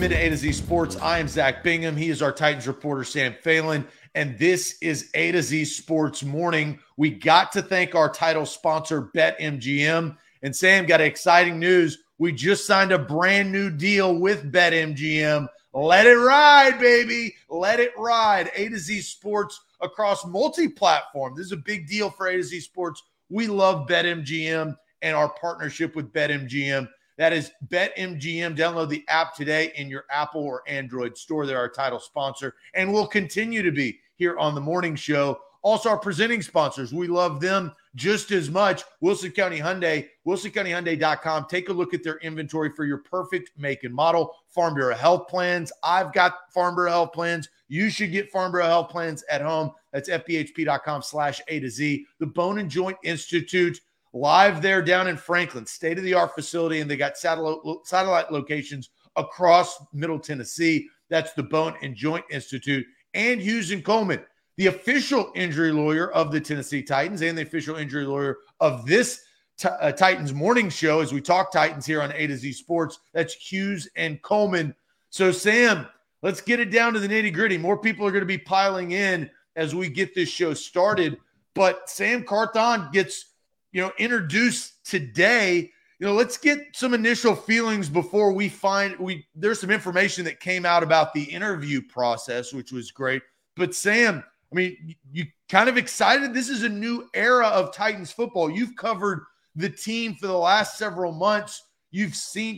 Welcome into A to Z Sports. I am Zach Bingham. He is our Titans reporter, Sam Phelan. And this is A to Z Sports Morning. We got to thank our title sponsor, BetMGM. And Sam, got exciting news. We just signed a brand new deal with BetMGM. Let it ride, baby. Let it ride. A to Z Sports across multi-platform. This is a big deal for A to Z Sports. We love BetMGM and our partnership with BetMGM. That is BetMGM. Download the app today in your Apple or Android store. They're our title sponsor, and will continue to be here on the morning show. Also, our presenting sponsors, we love them just as much. Wilson County Hyundai, wilsoncountyhyundai.com. Take a look at their inventory for your perfect make and model. Farm Bureau Health Plans. I've got Farm Bureau Health Plans. You should get Farm Bureau Health Plans at home. That's fbhp.com/A to Z. The Bone and Joint Institute. Live there down in Franklin, state-of-the-art facility, and they got satellite locations across Middle Tennessee. That's the Bone and Joint Institute. And Hughes and Coleman, the official injury lawyer of the Tennessee Titans and the official injury lawyer of this Titans morning show as we talk Titans here on A to Z Sports. That's Hughes and Coleman. So, Sam, let's get it down to the nitty-gritty. More people are going to be piling in as we get this show started. But Sam Carthon gets introduced today. Let's get some initial feelings before we there's some information that came out about the interview process, which was great. But Sam, I mean, you kind of excited. This is a new era of Titans football. You've covered the team for the last several months. You've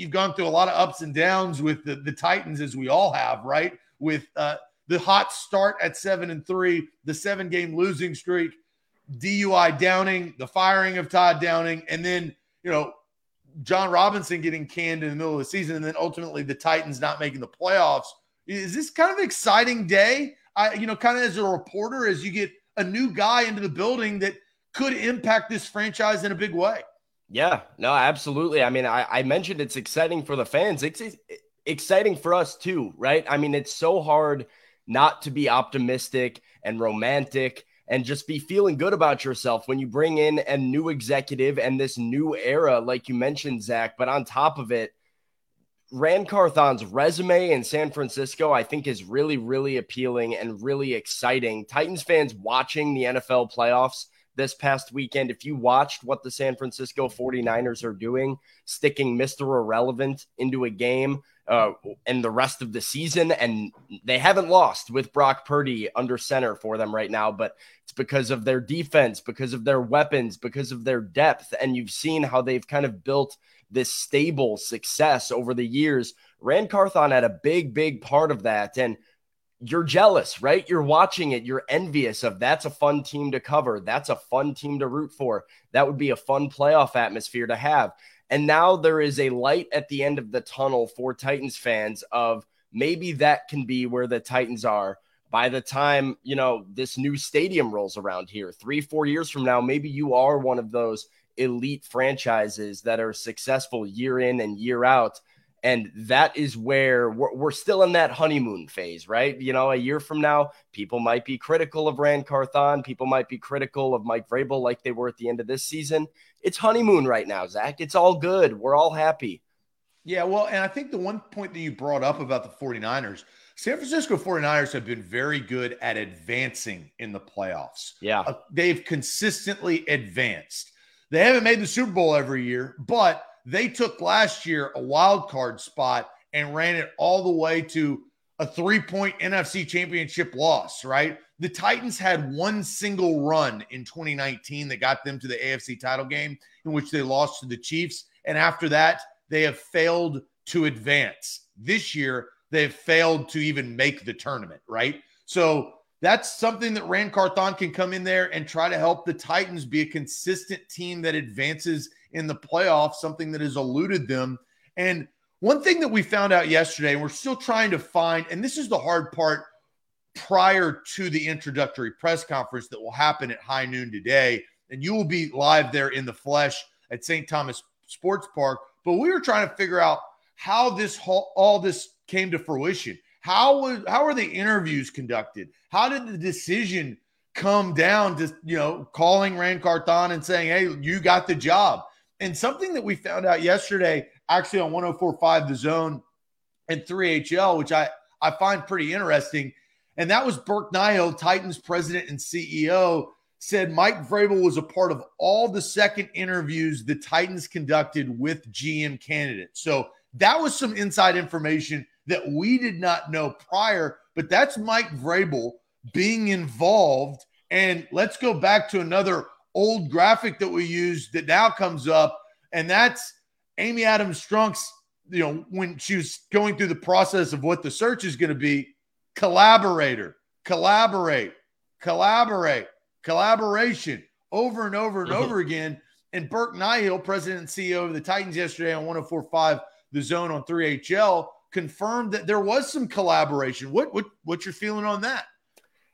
gone through a lot of ups and downs with the Titans, as we all have, right? With the hot start at 7-3, the 7-game losing streak, DUI Downing, the firing of Todd Downing, and then, Jon Robinson getting canned in the middle of the season, and then ultimately the Titans not making the playoffs. Is this kind of an exciting day? Kind of as a reporter, as you get a new guy into the building that could impact this franchise in a big way. Yeah, no, absolutely. I mean, I mentioned it's exciting for the fans. It's exciting for us too, right? I mean, it's so hard not to be optimistic and romantic and just be feeling good about yourself when you bring in a new executive and this new era, like you mentioned, Zach. But on top of it, Ran Carthon's resume in San Francisco, I think, is really, really appealing and really exciting. Titans fans watching the NFL playoffs this past weekend, if you watched what the San Francisco 49ers are doing, sticking Mr. Irrelevant into a game and the rest of the season, and they haven't lost with Brock Purdy under center for them right now, but it's because of their defense, because of their weapons, because of their depth, and you've seen how they've kind of built this stable success over the years. Ran Carthon had a big, big part of that, and you're jealous, right? You're watching it. You're envious of that's a fun team to cover. That's a fun team to root for. That would be a fun playoff atmosphere to have. And now there is a light at the end of the tunnel for Titans fans of maybe that can be where the Titans are by the time, this new stadium rolls around here 3-4 years from now. Maybe you are one of those elite franchises that are successful year in and year out. And that is where we're still in that honeymoon phase, right? A year from now, people might be critical of Ran Carthon. People might be critical of Mike Vrabel like they were at the end of this season. It's honeymoon right now, Zach. It's all good. We're all happy. Yeah, well, and I think the one point that you brought up about the 49ers, San Francisco 49ers have been very good at advancing in the playoffs. Yeah. They've consistently advanced. They haven't made the Super Bowl every year, but they took last year a wild card spot and ran it all the way to a 3-point NFC championship loss, right? The Titans had one single run in 2019 that got them to the AFC title game in which they lost to the Chiefs. And after that, they have failed to advance. This year, they've failed to even make the tournament, right? So that's something that Ran Carthon can come in there and try to help the Titans be a consistent team that advances in the playoffs, something that has eluded them. And one thing that we found out yesterday, and we're still trying to find, and this is the hard part prior to the introductory press conference that will happen at high noon today, and you will be live there in the flesh at St. Thomas Sports Park. But we were trying to figure out how this all this came to fruition. How are the interviews conducted? How did the decision come down to, calling Ran Carthon and saying, hey, you got the job? And something that we found out yesterday, actually on 104.5 The Zone, and 3HL, which I find pretty interesting. And that was Burke Nihill, Titans president and CEO, said Mike Vrabel was a part of all the second interviews the Titans conducted with GM candidates. So that was some inside information that we did not know prior, but that's Mike Vrabel being involved. And let's go back to another old graphic that we used that now comes up, and that's Amy Adams Strunk's, when she was going through the process of what the search is going to be, collaboration over and over again. And Burke Nihill, president and CEO of the Titans, yesterday on 104.5 The Zone on 3HL, confirmed that there was some collaboration. What's your feeling on that?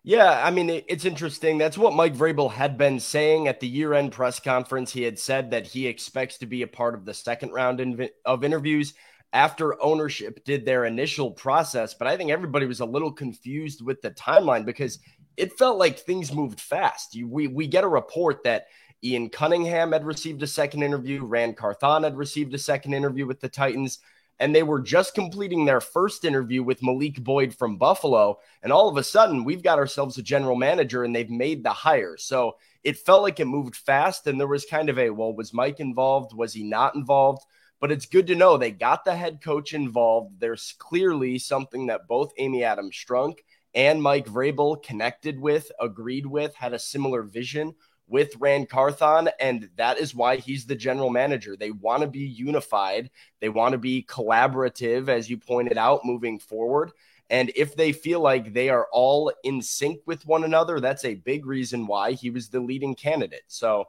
Yeah, I mean, it's interesting. That's what Mike Vrabel had been saying at the year-end press conference. He had said that he expects to be a part of the second round of interviews after ownership did their initial process. But I think everybody was a little confused with the timeline because it felt like things moved fast. We get a report that Ian Cunningham had received a second interview. Ran Carthon had received a second interview with the Titans. And they were just completing their first interview with Malik Boyd from Buffalo. And all of a sudden, we've got ourselves a general manager, and they've made the hire. So it felt like it moved fast, and there was kind of was Mike involved? Was he not involved? But it's good to know they got the head coach involved. There's clearly something that both Amy Adams Strunk and Mike Vrabel connected with, agreed with, had a similar vision with Ran Carthon, and that is why he's the general manager. They want to be unified. They want to be collaborative, as you pointed out, moving forward. And if they feel like they are all in sync with one another, that's a big reason why he was the leading candidate. So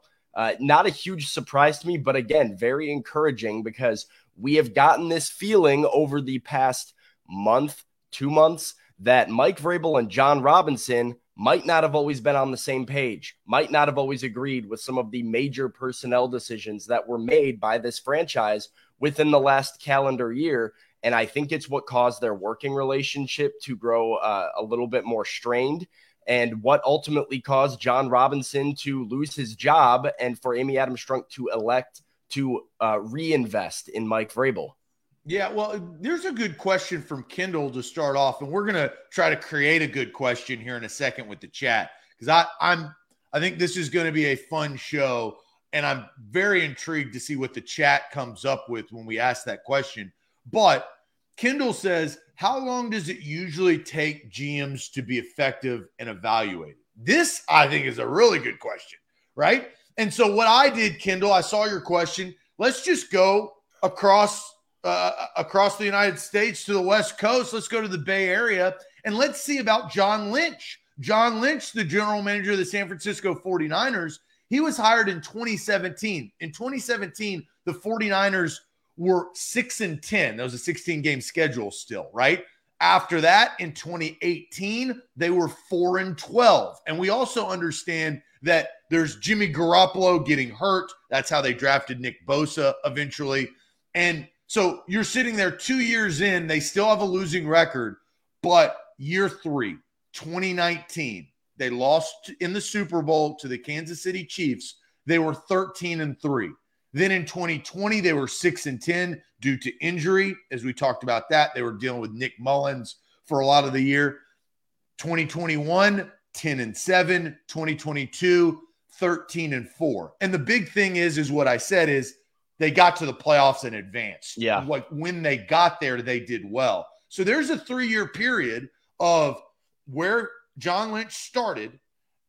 not a huge surprise to me, but again, very encouraging because we have gotten this feeling over the past month, 2 months, that Mike Vrabel and Jon Robinson might not have always been on the same page, might not have always agreed with some of the major personnel decisions that were made by this franchise within the last calendar year. And I think it's what caused their working relationship to grow a little bit more strained, and what ultimately caused Jon Robinson to lose his job and for Amy Adams Strunk to elect to reinvest in Mike Vrabel. Yeah, well, there's a good question from Kendall to start off, and we're going to try to create a good question here in a second with the chat, because I think this is going to be a fun show, and I'm very intrigued to see what the chat comes up with when we ask that question. But Kendall says, how long does it usually take GMs to be effective and evaluated? This, I think, is a really good question, right? And so what I did, Kendall, I saw your question. Let's just go across the United States to the West Coast. Let's go to the Bay Area and let's see about John Lynch. John Lynch, the general manager of the San Francisco 49ers, he was hired in 2017. In 2017, the 49ers were 6-10. That was a 16-game schedule still, right? After that, in 2018, they were 4-12. And we also understand that there's Jimmy Garoppolo getting hurt. That's how they drafted Nick Bosa eventually. And so you're sitting there 2 years in, they still have a losing record, but year three, 2019, they lost in the Super Bowl to the Kansas City Chiefs. They were 13-3. Then in 2020, they were 6-10 due to injury. As we talked about that, they were dealing with Nick Mullins for a lot of the year. 2021, 10-7, 2022, 13-4. And the big thing is what I said is, they got to the playoffs in advance. Yeah. Like when they got there, they did well. So there's a 3-year period of where John Lynch started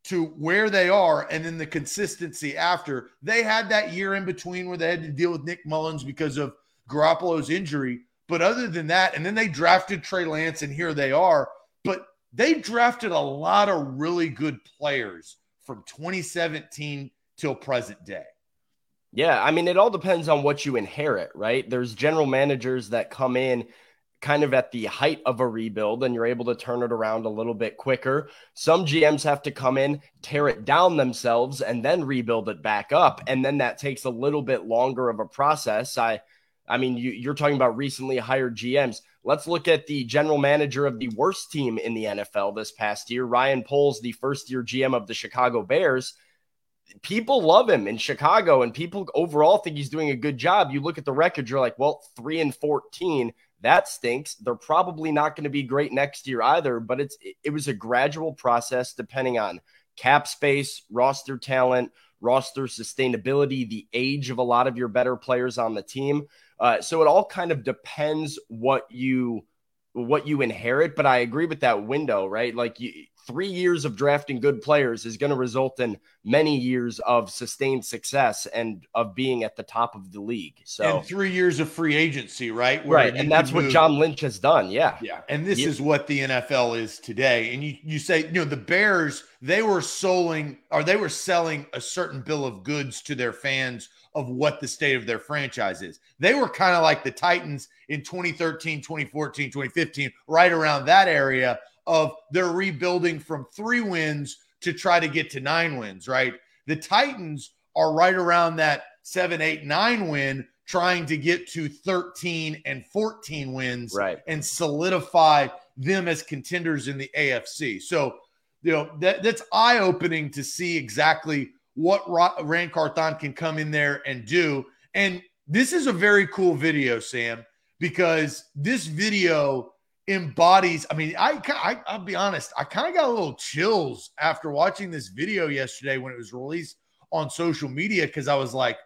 to where they are, and then the consistency after. They had that year in between where they had to deal with Nick Mullins because of Garoppolo's injury. But other than that, and then they drafted Trey Lance, and here they are. But they drafted a lot of really good players from 2017 till present day. Yeah, I mean, it all depends on what you inherit, right? There's general managers that come in kind of at the height of a rebuild, and you're able to turn it around a little bit quicker. Some GMs have to come in, tear it down themselves, and then rebuild it back up. And then that takes a little bit longer of a process. I mean, you're talking about recently hired GMs. Let's look at the general manager of the worst team in the NFL this past year, Ryan Poles, the first-year GM of the Chicago Bears. People love him in Chicago, and people overall think he's doing a good job. You look at the record, you're like, well, 3-14. That stinks. They're probably not going to be great next year either, but it was a gradual process depending on cap space, roster talent, roster sustainability, the age of a lot of your better players on the team. So it all kind of depends what you inherit. But I agree with that window, right? Like 3 years of drafting good players is going to result in many years of sustained success and of being at the top of the league. So and 3 years of free agency, right? Right. And that's what John Lynch has done. Yeah. Yeah. And this is what the NFL is today. And you say, the Bears, they were selling a certain bill of goods to their fans of what the state of their franchise is. They were kind of like the Titans in 2013, 2014, 2015, right around that area of they're rebuilding from 3 wins to try to get to 9 wins, right? The Titans are right around that 7, 8, 9 win, trying to get to 13 and 14 wins, right, and solidify them as contenders in the AFC. So, that's eye-opening to see exactly what Ran Carthon can come in there and do. And this is a very cool video, Sam, because this video embodies, I'll be honest, I kind of got a little chills after watching this video yesterday when it was released on social media, because I was like,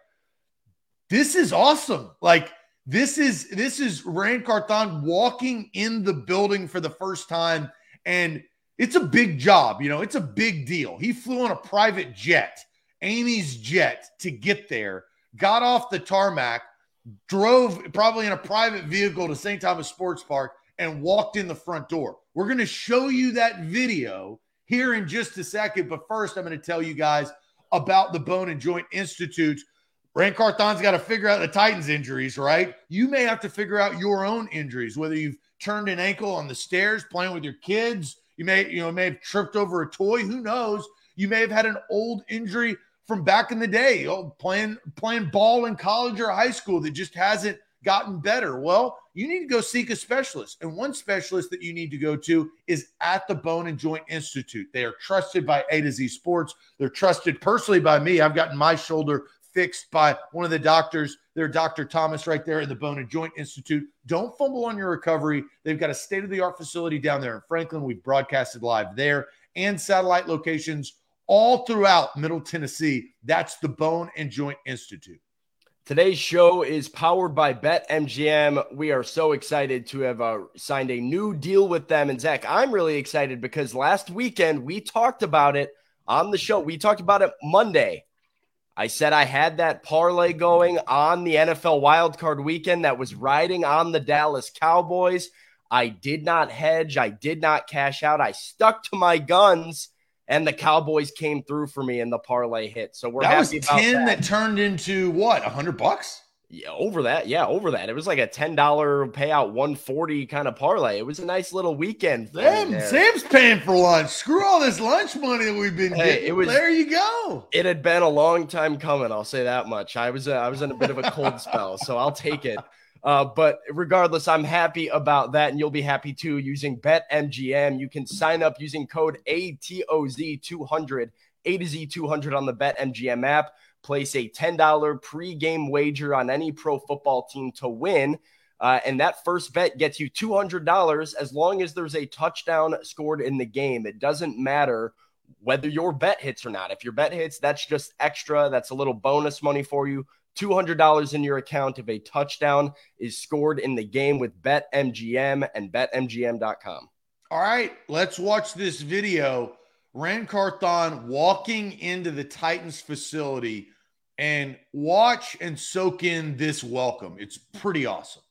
this is awesome. Like, this is Ran Carthon walking in the building for the first time, and it's a big job, it's a big deal. He flew on a private jet, Amy's jet, to get there, got off the tarmac, drove probably in a private vehicle to St. Thomas Sports Park, and walked in the front door. We're going to show you that video here in just a second. But first, I'm going to tell you guys about the Bone and Joint Institute. Ran Carthon's got to figure out the Titans' injuries, right? You may have to figure out your own injuries, whether you've turned an ankle on the stairs playing with your kids. You may have tripped over a toy. Who knows? You may have had an old injury from back in the day, playing ball in college or high school that just hasn't gotten better. Well, you need to go seek a specialist. And one specialist that you need to go to is at the Bone and Joint Institute. They are trusted by A to Z Sports. They're trusted personally by me. I've gotten my shoulder fixed by one of the doctors. They're Dr. Thomas right there at the Bone and Joint Institute. Don't fumble on your recovery. They've got a state-of-the-art facility down there in Franklin. We've broadcasted live there and satellite locations all throughout Middle Tennessee. That's the Bone and Joint Institute. Today's show is powered by BetMGM. We are so excited to have signed a new deal with them. And Zach, I'm really excited because last weekend we talked about it on the show. We talked about it Monday. I said I had that parlay going on the NFL wildcard weekend that was riding on the Dallas Cowboys. I did not hedge. I did not cash out. I stuck to my guns, and the Cowboys came through for me, and the parlay hit. So we're happy about that. That was 10 that turned into what, $100? Yeah, over that. Yeah, over that. It was like a $10 payout, 140 kind of parlay. It was a nice little weekend. Sam's paying for lunch. Screw all this lunch money that we've been getting. There you go. It had been a long time coming. I'll say that much. I was in a bit of a cold spell, so I'll take it. But regardless, I'm happy about that, and you'll be happy too using BetMGM. You can sign up using code ATOZ200, A to Z 200 on the BetMGM app. Place a $10 pregame wager on any pro football team to win. And that first bet gets you $200 as long as there's a touchdown scored in the game. It doesn't matter whether your bet hits or not. If your bet hits, that's just extra. That's a little bonus money for you. $200 in your account if a touchdown is scored in the game with BetMGM and BetMGM.com. All right, let's watch this video. Ran Carthon walking into the Titans facility. And watch and soak in this welcome. It's pretty awesome.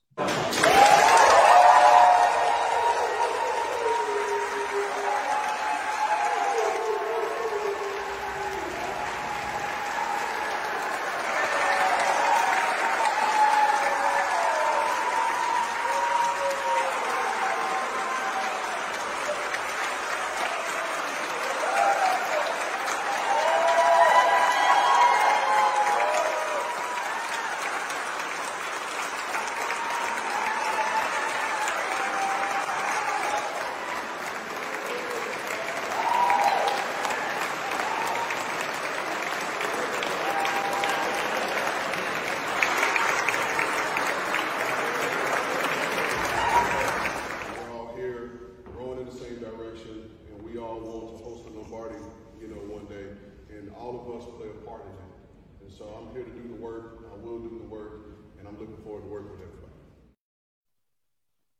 I'm looking forward to working with everybody.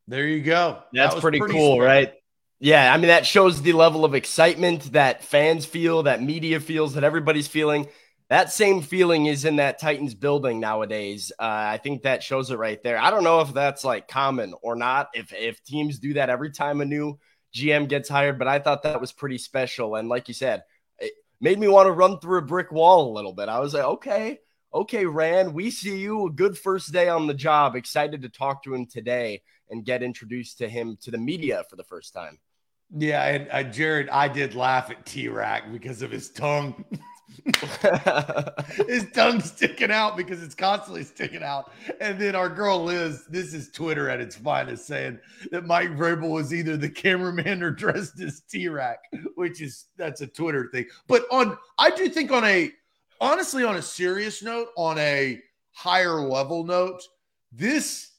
There you go. That's pretty cool, smart. Right? Yeah, I mean, that shows the level of excitement that fans feel, that media feels, that everybody's feeling. That same feeling is in that Titans building nowadays. I think that shows it right there. I don't know if that's like common or not, if teams do that every time a new GM gets hired, but I thought that was pretty special. And like you said, it made me want to run through a brick wall a little bit. I was like, okay, Ran, we see you. A good first day on the job. Excited to talk to him today and get introduced to him to the media for the first time. Yeah, and Jared, I did laugh at T-Rack because of his tongue. His tongue's sticking out because it's constantly sticking out. And then our girl Liz, this is Twitter at its finest, saying that Mike Vrabel was either the cameraman or dressed as T-Rack, that's a Twitter thing. But I do think on a serious note, on a higher level note, this,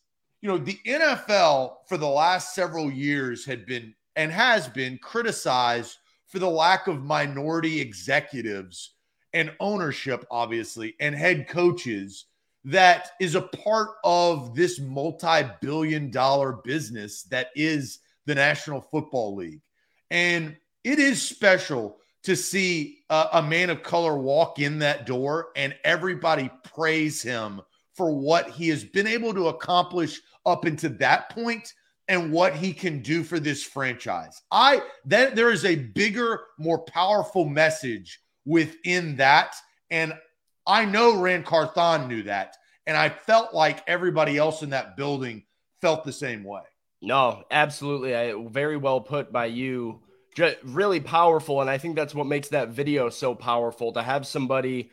the NFL for the last several years had been and has been criticized for the lack of minority executives and ownership, obviously, and head coaches that is a part of this multi-billion-dollar business that is the National Football League. And it is special to see a man of color walk in that door and everybody praise him for what he has been able to accomplish up until that point and what he can do for this franchise. There is a bigger, more powerful message within that. And I know Ran Carthon knew that. And I felt like everybody else in that building felt the same way. No, absolutely. Very well put by you. Just really powerful. And I think that's what makes that video so powerful, to have somebody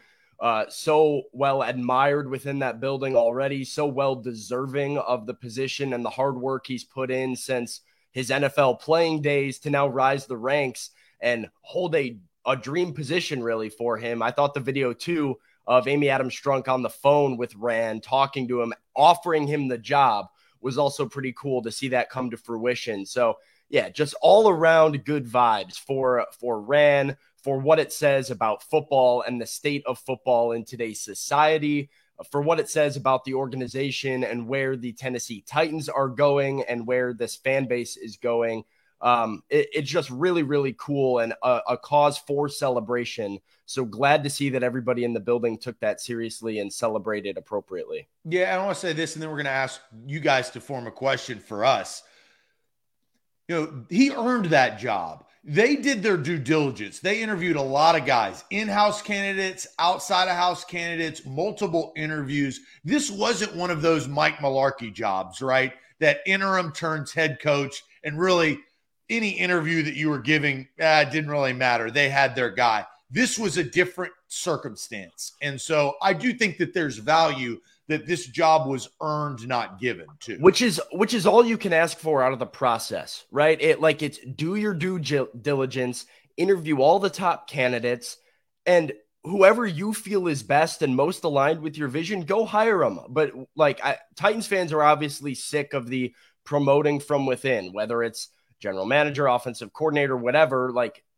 so well admired within that building already, so well deserving of the position and the hard work he's put in since his NFL playing days to now rise the ranks and hold a dream position really for him. I thought the video too of Amy Adams Strunk on the phone with Ran, talking to him, offering him the job, was also pretty cool to see that come to fruition. So yeah, just all around good vibes for Ran, for what it says about football and the state of football in today's society, for what it says about the organization and where the Tennessee Titans are going and where this fan base is going. It's just really, really cool and a cause for celebration. So glad to see that everybody in the building took that seriously and celebrated appropriately. Yeah, I want to say this, and then we're going to ask you guys to form a question for us. He earned that job. They did their due diligence. They interviewed a lot of guys, in-house candidates, outside-of-house candidates, multiple interviews. This wasn't one of those Mike Mularkey jobs, right? That interim turns head coach, and really any interview that you were giving didn't really matter. They had their guy. This was a different circumstance. And so I do think that there's value that this job was earned, not given to. Which is all you can ask for out of the process, right? It's do your due diligence, interview all the top candidates, and whoever you feel is best and most aligned with your vision, go hire them. But Titans fans are obviously sick of the promoting from within, whether it's general manager, offensive coordinator, whatever.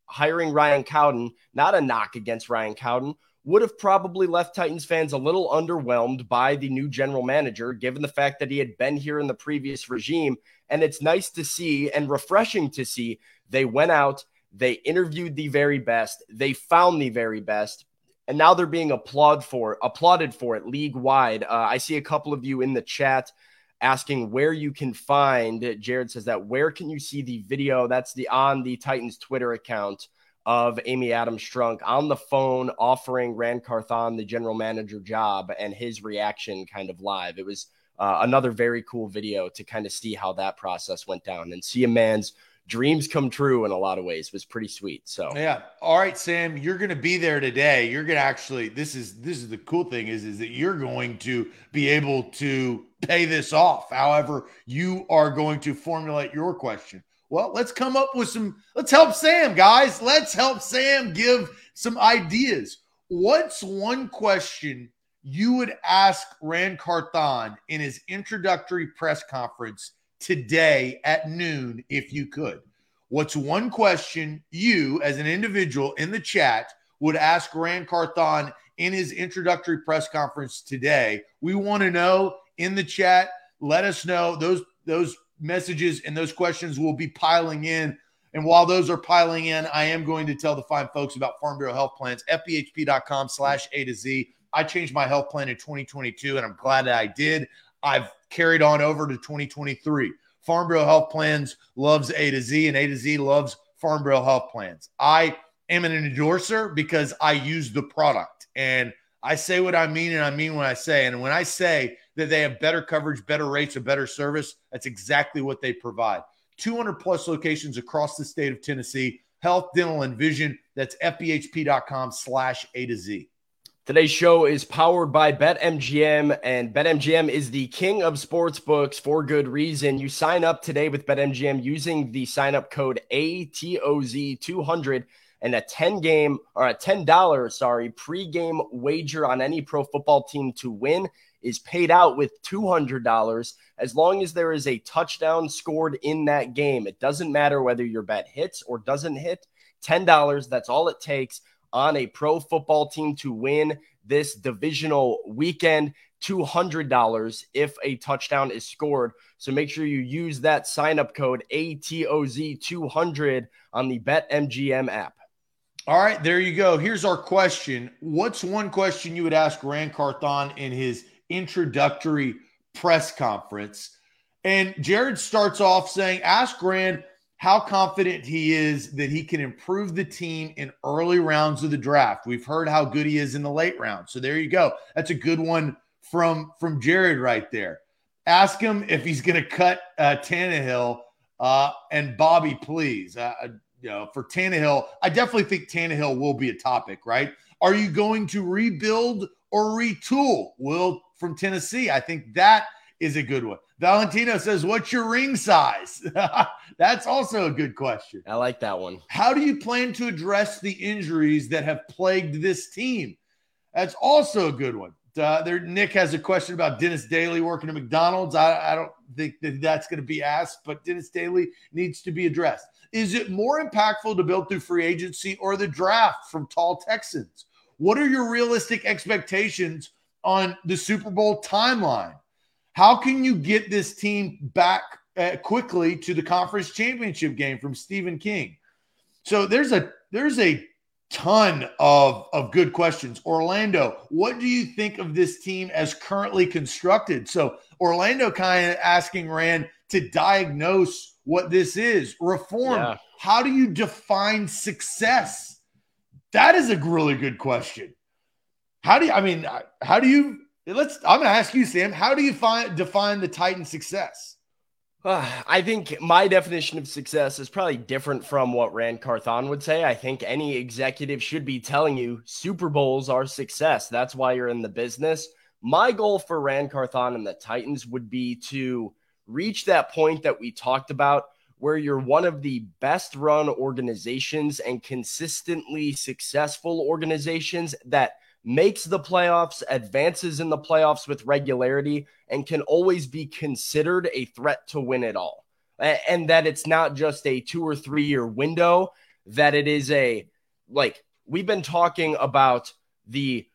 Hiring Ryan Cowden, not a knock against Ryan Cowden, would have probably left Titans fans a little underwhelmed by the new general manager, given the fact that he had been here in the previous regime. And it's nice to see and refreshing to see they went out, they interviewed the very best, they found the very best, and now they're being applauded for it league-wide. I see a couple of you in the chat asking where you can find, Jared says that, where can you see the video? That's on the Titans Twitter account of Amy Adams Strunk on the phone offering Ran Carthon the general manager job and his reaction kind of live. It was another very cool video to kind of see how that process went down and see a man's dreams come true in a lot of ways. It was pretty sweet. So yeah. All right, Sam, you're going to be there today. You're going to actually, this is the cool thing is that you're going to be able to pay this off. However, you are going to formulate your question. Well, let's help Sam, guys. Let's help Sam give some ideas. What's one question you would ask Ran Carthon in his introductory press conference today at noon, if you could? What's one question you, as an individual in the chat, would ask Ran Carthon in his introductory press conference today? We want to know in the chat. Let us know. Those messages and those questions will be piling in. And while those are piling in, I am going to tell the fine folks about Farm Bureau Health Plans, fbhp.com/A to Z. I changed my health plan in 2022, and I'm glad that I did. I've carried on over to 2023. Farm Bureau Health Plans loves A to Z, and A to Z loves Farm Bureau Health Plans. I am an endorser because I use the product, and I say what I mean, and I mean what I say. And when I say that they have better coverage, better rates, a better service, that's exactly what they provide. 200-plus locations across the state of Tennessee, health, dental, and vision. That's fbhp.com/A to Z. Today's show is powered by BetMGM, and BetMGM is the king of sportsbooks for good reason. You sign up today with BetMGM using the sign-up code ATOZ200 and a $10 pregame wager on any pro football team to win is paid out with $200 as long as there is a touchdown scored in that game. It doesn't matter whether your bet hits or doesn't hit. $10, that's all it takes on a pro football team to win this divisional weekend, $200 if a touchdown is scored. So make sure you use that sign-up code ATOZ200 on the BetMGM app. All right, there you go. Here's our question. What's one question you would ask Ran Carthon in his introductory press conference? And Jared starts off saying, ask Ran how confident he is that he can improve the team in early rounds of the draft. We've heard how good he is in the late round. So there you go. That's a good one from Jared right there. Ask him if he's going to cut Tannehill and Bobby, please. For Tannehill, I definitely think Tannehill will be a topic, right? Are you going to rebuild or retool? Will from Tennessee. I think that is a good one. Valentino says, what's your ring size? That's also a good question. I like that one. How do you plan to address the injuries that have plagued this team? That's also a good one. Nick has a question about Dennis Daly working at McDonald's. I don't think that that's going to be asked, but Dennis Daly needs to be addressed. Is it more impactful to build through free agency or the draft from Tall Texans? What are your realistic expectations on the Super Bowl timeline? How can you get this team back quickly to the conference championship game from Stephen King? So there's a ton of good questions. Orlando, what do you think of this team as currently constructed? So Orlando kind of asking Ran to diagnose what this is. Reform, yeah. How do you define success? That is a really good question. I'm going to ask you, Sam, how do you define the Titans' success? I think my definition of success is probably different from what Ran Carthon would say. I think any executive should be telling you Super Bowls are success. That's why you're in the business. My goal for Ran Carthon and the Titans would be to reach that point that we talked about where you're one of the best run organizations and consistently successful organizations that makes the playoffs, advances in the playoffs with regularity, and can always be considered a threat to win it all. And that it's not just a 2 or 3 year window, that it is we've been talking about the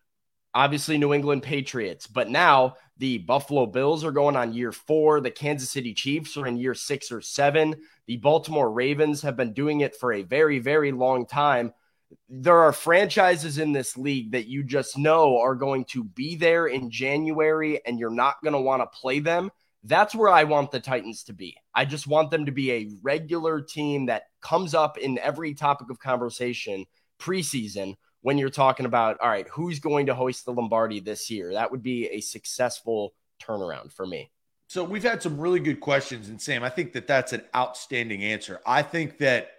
obviously New England Patriots, but now the Buffalo Bills are going on year 4. The Kansas City Chiefs are in year 6 or 7. The Baltimore Ravens have been doing it for a very, very long time. There are franchises in this league that you just know are going to be there in January and you're not going to want to play them. That's where I want the Titans to be. I just want them to be a regular team that comes up in every topic of conversation preseason when you're talking about, all right, who's going to hoist the Lombardi this year? That would be a successful turnaround for me. So we've had some really good questions. And Sam, I think that that's an outstanding answer. I think that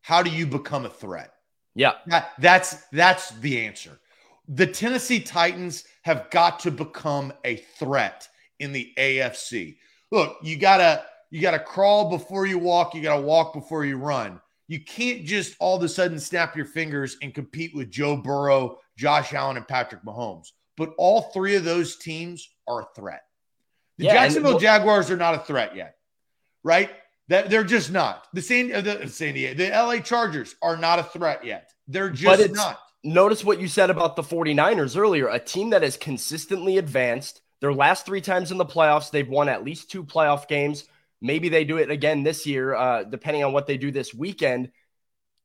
how do you become a threat? Yeah. That's the answer. The Tennessee Titans have got to become a threat in the AFC. Look, you gotta crawl before you walk. You gotta walk before you run. You can't just all of a sudden snap your fingers and compete with Joe Burrow, Josh Allen, and Patrick Mahomes. But all three of those teams are a threat. The Jacksonville Jaguars are not a threat yet, right? That they're just not. The LA Chargers are not a threat yet. They're just not. Notice what you said about the 49ers earlier, a team that has consistently advanced, Their last three times in the playoffs, they've won at least two playoff games. Maybe they do it again this year, depending on what they do this weekend.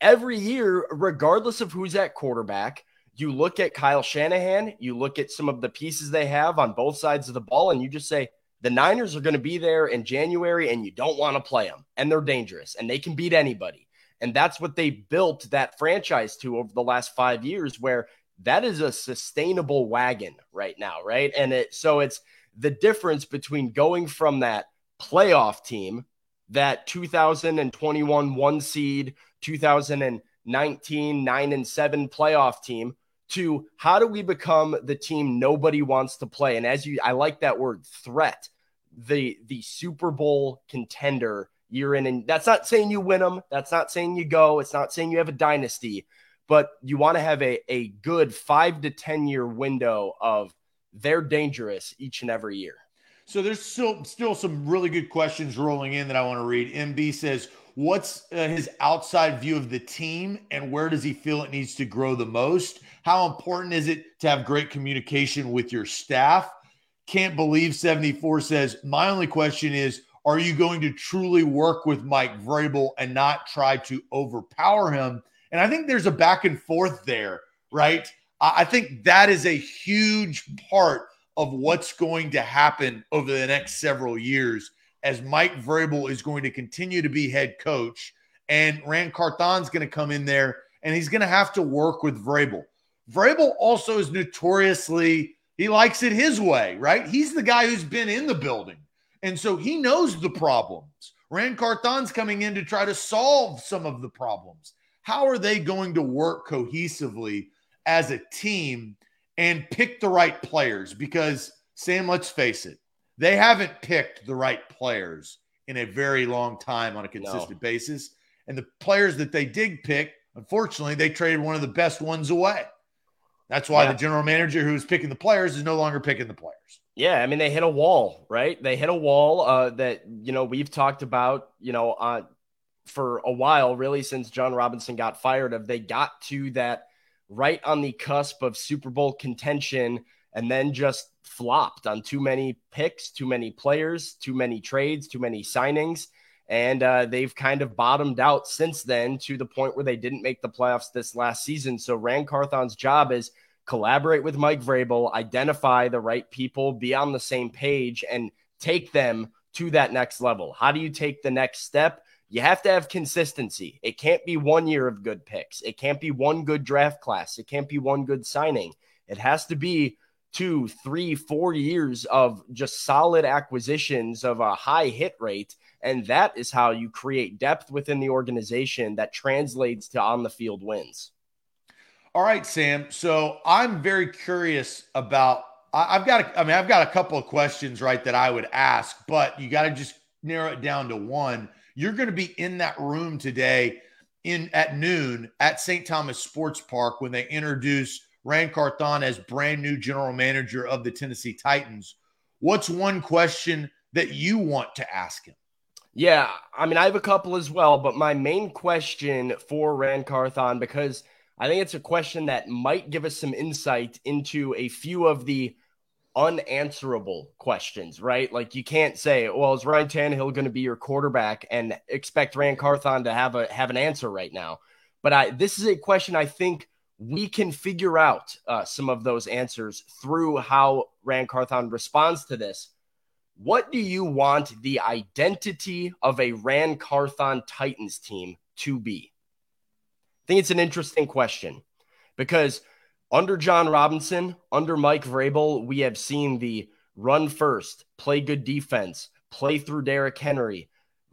Every year, regardless of who's at quarterback, you look at Kyle Shanahan, you look at some of the pieces they have on both sides of the ball, and you just say, the Niners are going to be there in January, and you don't want to play them, and they're dangerous, and they can beat anybody. And that's what they built that franchise to over the last 5 years, where that is a sustainable wagon right now, right? And so it's the difference between going from that playoff team, that 2021 one seed, 2019 9-7 playoff team, to how do we become the team nobody wants to play? And I like that word, threat, the Super Bowl contender year in. And that's not saying you win them. That's not saying you go. It's not saying you have a dynasty, but you want to have a good 5 to 10 year window of they're dangerous each and every year. So there's still some really good questions rolling in that I want to read. MB says, what's his outside view of the team, and where does he feel it needs to grow the most? How important is it to have great communication with your staff? Can't Believe 74 says, my only question is, are you going to truly work with Mike Vrabel and not try to overpower him? And I think there's a back and forth there, right? I think that is a huge part of what's going to happen over the next several years, as Mike Vrabel is going to continue to be head coach, and Ran Carthon's going to come in there, and he's going to have to work with Vrabel. Vrabel also is notoriously, he likes it his way, right? He's the guy who's been in the building, and so he knows the problems. Ran Carthon's coming in to try to solve some of the problems. How are they going to work cohesively as a team and pick the right players? Because, Sam, let's face it, they haven't picked the right players in a very long time on a consistent basis. And the players that they did pick, unfortunately, they traded one of the best ones away. That's why the general manager who was picking the players is no longer picking the players. Yeah, I mean, they hit a wall, right? They hit a wall that, you know, we've talked about, you know, for a while, really, since Jon Robinson got fired, of they got to that right on the cusp of Super Bowl contention, and then just flopped on too many picks, too many players, too many trades, too many signings. And they've kind of bottomed out since then, to the point where they didn't make the playoffs this last season. So Ran Carthon's job is collaborate with Mike Vrabel, identify the right people, be on the same page, and take them to that next level. How do you take the next step? You have to have consistency. It can't be 1 year of good picks. It can't be one good draft class. It can't be one good signing. It has to be 2, 3, 4 years of just solid acquisitions of a high hit rate. And that is how you create depth within the organization that translates to on the field wins. All right, Sam. So I'm very curious about, I've got a couple of questions, right, that I would ask, but you got to just narrow it down to one. You're going to be in that room today at noon at St. Thomas Sports Park when they introduce Ran Carthon as brand new general manager of the Tennessee Titans. What's one question that you want to ask him? Yeah, I mean, I have a couple as well, but my main question for Ran Carthon, because I think it's a question that might give us some insight into a few of the unanswerable questions, right? Like, you can't say, well, is Ryan Tannehill going to be your quarterback, and expect Ran Carthon to have an answer right now. But this is a question I think we can figure out some of those answers through how Ran Carthon responds to this. What do you want the identity of a Ran Carthon Titans team to be? I think it's an interesting question, because under Jon Robinson, under Mike Vrabel, we have seen the run first, play good defense, play through Derrick Henry.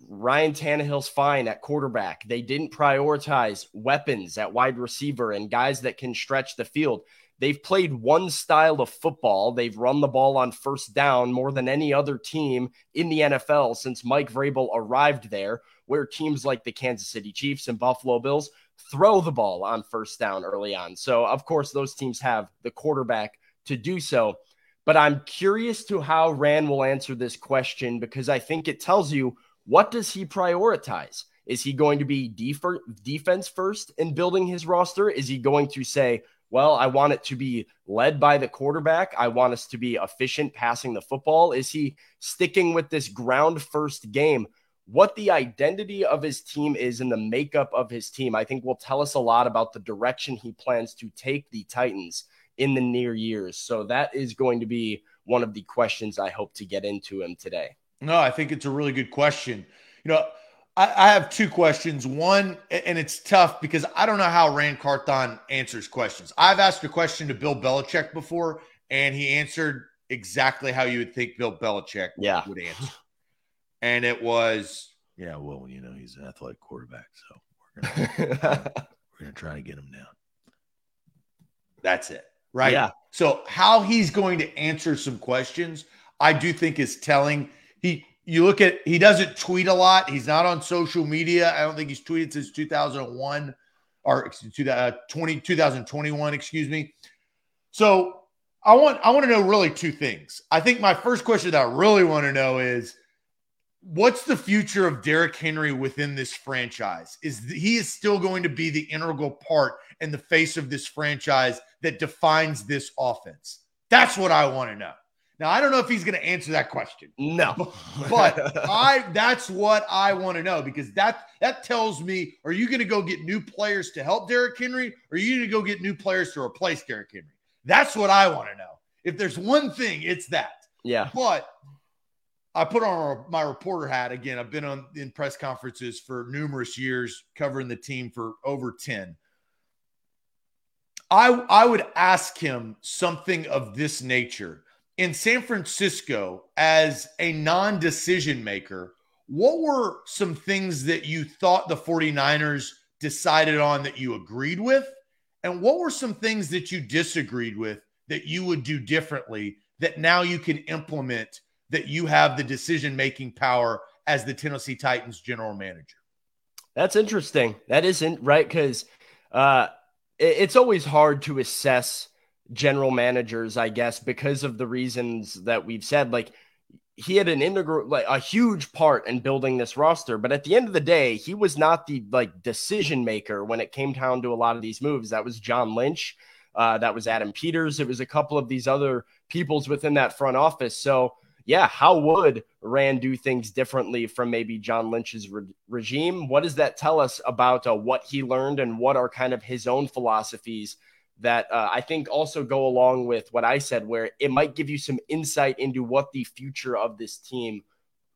Ryan Tannehill's fine at quarterback. They didn't prioritize weapons at wide receiver and guys that can stretch the field. They've played one style of football. They've run the ball on first down more than any other team in the NFL since Mike Vrabel arrived there, where teams like the Kansas City Chiefs and Buffalo Bills throw the ball on first down early on. So, of course, those teams have the quarterback to do so. But I'm curious to how Ran will answer this question, because I think it tells you, what does he prioritize? Is he going to be defense first in building his roster? Is he going to say, Well, I want it to be led by the quarterback. I want us to be efficient passing the football. Is he sticking with this ground first game? What the identity of his team is and the makeup of his team, I think will tell us a lot about the direction he plans to take the Titans in the near years. So that is going to be one of the questions I hope to get into him today. No, I think it's a really good question. You know, I have two questions. One, and it's tough because I don't know how Ran Carthon answers questions. I've asked a question to Bill Belichick before, and he answered exactly how you would think Bill Belichick would answer. And it was, yeah, well, you know, he's an athletic quarterback, so we're gonna try to get him down. That's it, right? Yeah. So how he's going to answer some questions, I do think is telling. He doesn't tweet a lot. He's not on social media. I don't think he's tweeted since 2021. Excuse me. So I want to know really two things. I think my first question that I really want to know is, what's the future of Derrick Henry within this franchise? He is still going to be the integral part and the face of this franchise that defines this offense? That's what I want to know. Now, I don't know if he's going to answer that question. No. But that's what I want to know, because that tells me, are you going to go get new players to help Derrick Henry, or are you going to go get new players to replace Derrick Henry? That's what I want to know. If there's one thing, it's that. Yeah. But I put on my reporter hat again. I've been in press conferences for numerous years, covering the team for over 10. I would ask him something of this nature. In San Francisco, as a non-decision maker, what were some things that you thought the 49ers decided on that you agreed with? And what were some things that you disagreed with that you would do differently that now you can implement, that you have the decision-making power as the Tennessee Titans general manager? That's interesting. That isn't right, because it's always hard to assess general managers, I guess, because of the reasons that we've said. Like, he had an integral, like a huge part in building this roster, but at the end of the day, he was not the decision maker when it came down to a lot of these moves. That was John Lynch. That was Adam Peters. It was a couple of these other peoples within that front office. So yeah, how would Ran do things differently from maybe John Lynch's regime? What does that tell us about what he learned, and what are kind of his own philosophies that I think also go along with what I said, where it might give you some insight into what the future of this team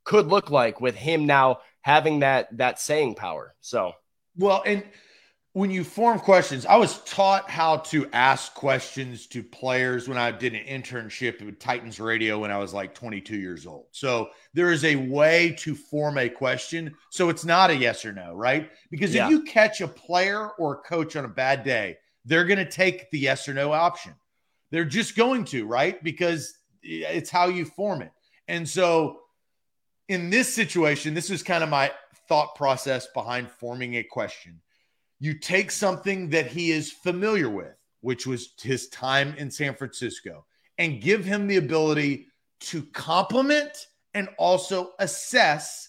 could look like with him now having that saying power. So, well, and when you form questions, I was taught how to ask questions to players when I did an internship with Titans Radio when I was like 22 years old. So there is a way to form a question, so it's not a yes or no, right? Because if you catch a player or a coach on a bad day, they're going to take the yes or no option. They're just going to, right? Because it's how you form it. And so in this situation, this is kind of my thought process behind forming a question. You take something that he is familiar with, which was his time in San Francisco, and give him the ability to complement and also assess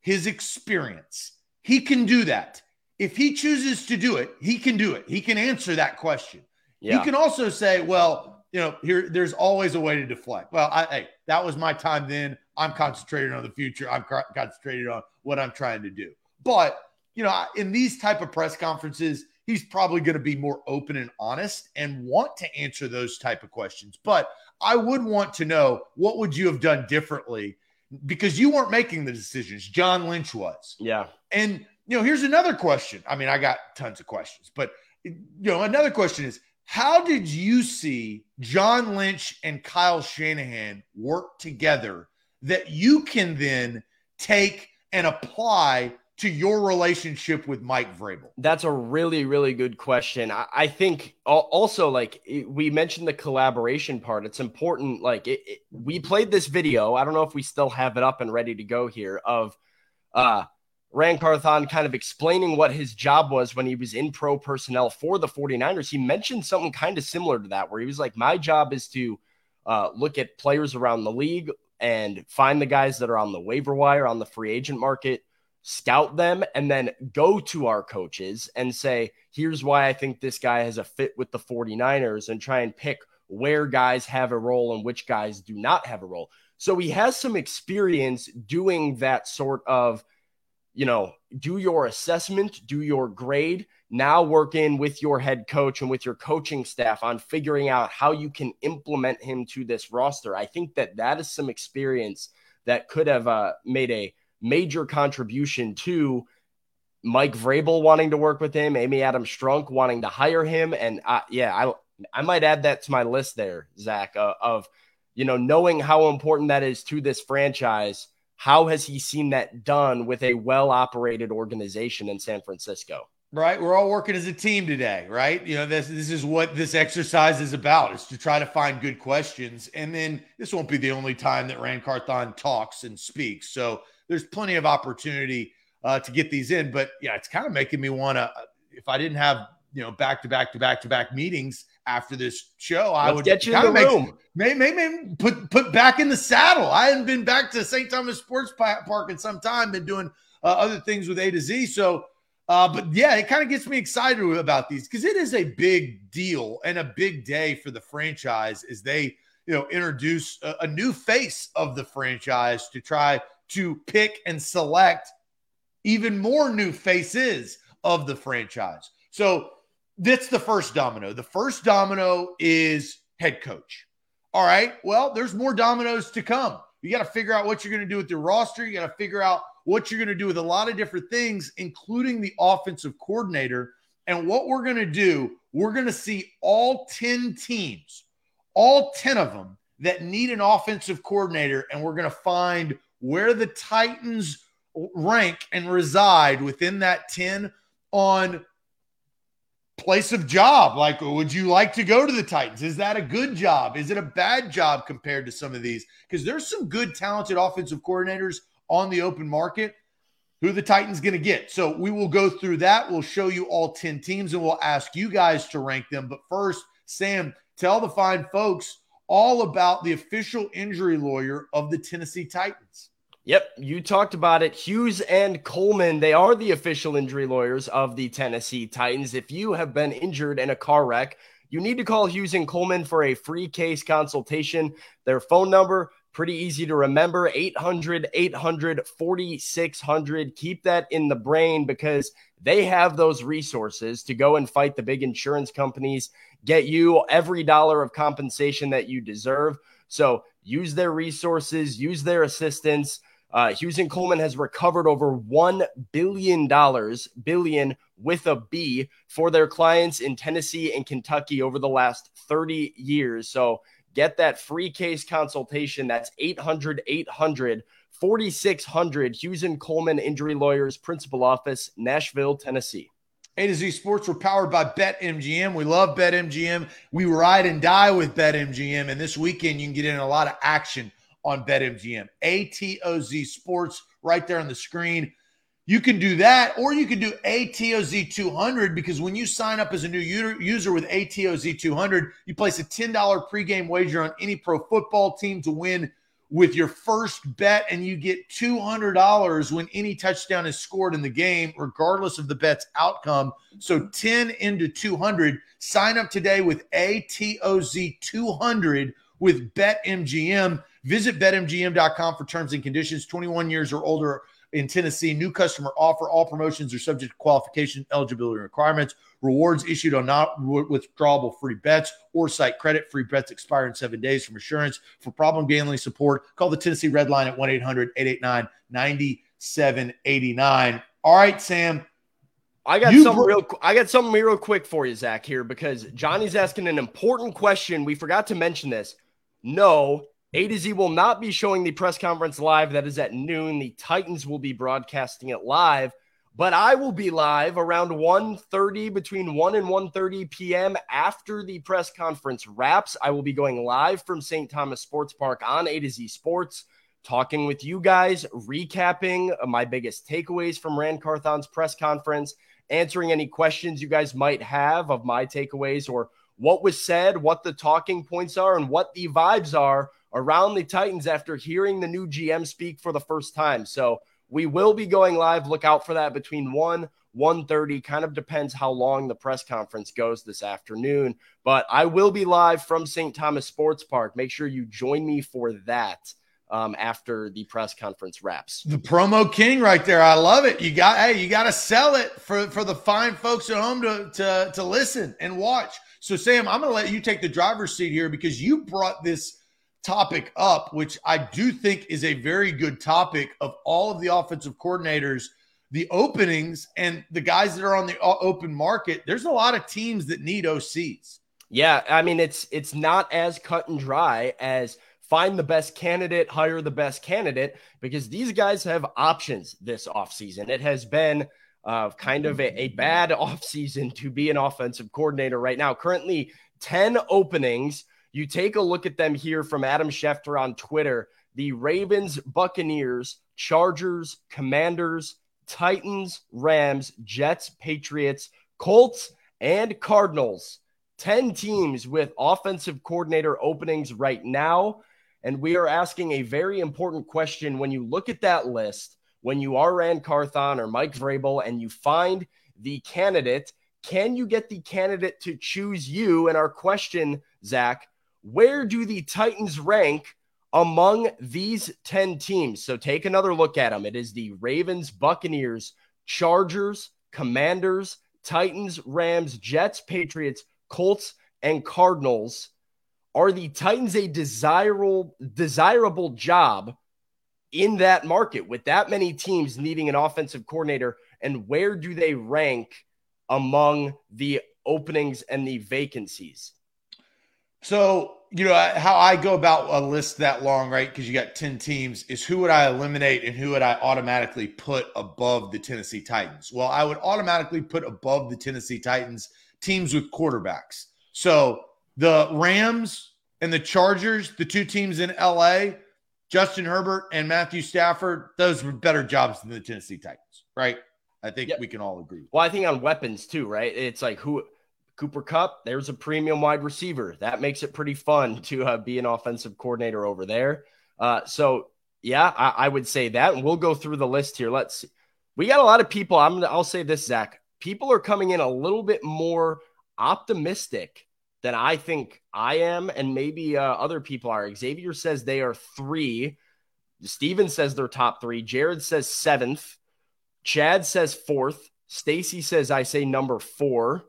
his experience. He can do that. If he chooses to do it, he can do it. He can answer that question. Yeah. He can also say, well, you know, there's always a way to deflect. Well, hey, that was my time then. I'm concentrated on the future. I'm concentrated on what I'm trying to do. But you know, in these type of press conferences, he's probably going to be more open and honest and want to answer those type of questions. But I would want to know, what would you have done differently? Because you weren't making the decisions. John Lynch was. Yeah. And, you know, here's another question. I mean, I got tons of questions. But, you know, another question is, how did you see John Lynch and Kyle Shanahan work together that you can then take and apply to your relationship with Mike Vrabel? That's a really, really good question. I think also, like, we mentioned the collaboration part. It's important. Like, we played this video. I don't know if we still have it up and ready to go here, of Ran Carthon kind of explaining what his job was when he was in pro personnel for the 49ers. He mentioned something kind of similar to that, where he was like, my job is to look at players around the league and find the guys that are on the waiver wire, on the free agent market, scout them, and then go to our coaches and say, here's why I think this guy has a fit with the 49ers, and try and pick where guys have a role and which guys do not have a role. So he has some experience doing that sort of, you know, do your assessment, do your grade, now work in with your head coach and with your coaching staff on figuring out how you can implement him to this roster. I think that that is some experience that could have made a major contribution to Mike Vrabel wanting to work with him, Amy Adams Strunk wanting to hire him. And I might add that to my list there, Zach, of, you know, knowing how important that is to this franchise. How has he seen that done with a well-operated organization in San Francisco? Right. We're all working as a team today, right? You know, this is what this exercise is about, is to try to find good questions. And then this won't be the only time that Ran Carthon talks and speaks. So there's plenty of opportunity to get these in. But yeah, it's kind of making me want to, if I didn't have, you know, back-to-back meetings after this show, I would get you in the room. Maybe put back in the saddle. I haven't been back to St. Thomas Sports Park in some time, been doing other things with A to Z. So, but yeah, it kind of gets me excited about these, because it is a big deal and a big day for the franchise as they, you know, introduce a new face of the franchise to try to pick and select even more new faces of the franchise. So that's the first domino. The first domino is head coach. All right, well, there's more dominoes to come. You got to figure out what you're going to do with your roster. You got to figure out what you're going to do with a lot of different things, including the offensive coordinator. And what we're going to do, we're going to see all 10 teams, all 10 of them that need an offensive coordinator, and we're going to find where the Titans rank and reside within that 10 on place of job. Like, would you like to go to the Titans? Is that a good job? Is it a bad job compared to some of these? Because there's some good, talented offensive coordinators on the open market. Who the Titans going to get? So we will go through that. We'll show you all 10 teams, and we'll ask you guys to rank them. But first, Sam, tell the fine folks all about the official injury lawyer of the Tennessee Titans. Yep, you talked about it. Hughes and Coleman, they are the official injury lawyers of the Tennessee Titans. If you have been injured in a car wreck, you need to call Hughes and Coleman for a free case consultation. Their phone number, pretty easy to remember, 800-800-4600. Keep that in the brain, because they have those resources to go and fight the big insurance companies, get you every dollar of compensation that you deserve. So use their resources, use their assistance. Hughes and Coleman has recovered over $1 billion with a B, for their clients in Tennessee and Kentucky over the last 30 years. So get that free case consultation. That's 800-800-4600. Hughes and Coleman Injury Lawyers, Principal Office, Nashville, Tennessee. A to Z Sports, we're powered by BetMGM. We love BetMGM. We ride and die with BetMGM. And this weekend, you can get in a lot of action on BetMGM. ATOZ Sports right there on the screen. You can do that, or you can do ATOZ 200, because when you sign up as a new user with ATOZ 200, you place a $10 pregame wager on any pro football team to win with your first bet, and you get $200 when any touchdown is scored in the game, regardless of the bet's outcome. So 10 into 200. Sign up today with ATOZ 200 with BetMGM. Visit BetMGM.com for terms and conditions. 21 years or older in Tennessee. New customer offer. All promotions are subject to qualification, eligibility requirements. Rewards issued on not withdrawable free bets or site credit. Free bets expire in 7 days from assurance. For problem gambling support, call the Tennessee Red Line at 1-800-889-9789. All right, Sam. I got something real quick for you, Zach, here, because Johnny's asking an important question. We forgot to mention this. No, A to Z will not be showing the press conference live. That is at noon. The Titans will be broadcasting it live, but I will be live around 1:30, between 1 and 1:30 p.m. After the press conference wraps, I will be going live from St. Thomas Sports Park on A to Z Sports, talking with you guys, recapping my biggest takeaways from Ran Carthon's press conference, answering any questions you guys might have of my takeaways or what was said, what the talking points are, and what the vibes are around the Titans after hearing the new GM speak for the first time. So We will be going live. Look out for that between 1:30, kind of depends how long the press conference goes this afternoon, but I will be live from St. Thomas Sports Park. Make sure you join me for that after the press conference wraps. The promo king right there. I love it. You got to sell it for the fine folks at home to listen and watch. So Sam, I'm going to let you take the driver's seat here because you brought this topic up, which I do think is a very good topic of all of the offensive coordinators, the openings and the guys that are on the open market. There's a lot of teams that need OCs. Yeah. I mean, it's not as cut and dry as find the best candidate, hire the best candidate, because these guys have options this offseason. It has been kind of a bad offseason to be an offensive coordinator right now. Currently 10 openings. You take a look at them here from Adam Schefter on Twitter. The Ravens, Buccaneers, Chargers, Commanders, Titans, Rams, Jets, Patriots, Colts, and Cardinals. 10 teams with offensive coordinator openings right now. And we are asking a very important question. When you look at that list, when you are Ran Carthon or Mike Vrabel and you find the candidate, can you get the candidate to choose you? And our question, Zach, where do the Titans rank among these 10 teams? So take another look at them. It is the Ravens, Buccaneers, Chargers, Commanders, Titans, Rams, Jets, Patriots, Colts, and Cardinals. Are the Titans a desirable job in that market with that many teams needing an offensive coordinator? And where do they rank among the openings and the vacancies? So, you know, how I go about a list that long, right, because you got 10 teams, is who would I eliminate and who would I automatically put above the Tennessee Titans? Well, I would automatically put above the Tennessee Titans teams with quarterbacks. So the Rams and the Chargers, the two teams in L.A., Justin Herbert and Matthew Stafford, those were better jobs than the Tennessee Titans, right? I think we can all agree. Well, I think on weapons too, right? It's like who – Cooper Kupp, there's a premium wide receiver. That makes it pretty fun to be an offensive coordinator over there. So, I would say that. And we'll go through the list here. Let's see. We got a lot of people. I'll say this, Zach. People are coming in a little bit more optimistic than I think I am and maybe other people are. Xavier says they are 3. Steven says they're top 3. Jared says 7th. Chad says 4th. Stacy says I say number 4.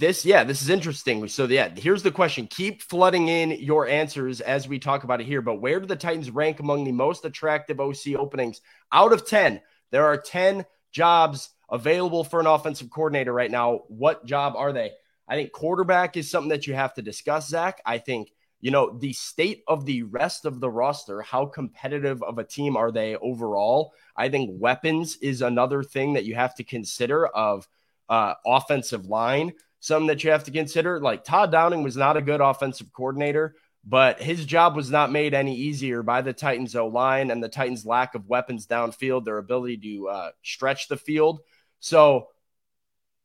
This is interesting. So here's the question. Keep flooding in your answers as we talk about it here, but where do the Titans rank among the most attractive OC openings out of 10? There are 10 jobs available for an offensive coordinator right now. What job are they? I think quarterback is something that you have to discuss, Zach. I think, you know, the state of the rest of the roster, how competitive of a team are they overall? I think weapons is another thing that you have to consider of offensive line, something that you have to consider. Like Todd Downing was not a good offensive coordinator, but his job was not made any easier by the Titans O-line and the Titans lack of weapons downfield, their ability to stretch the field. So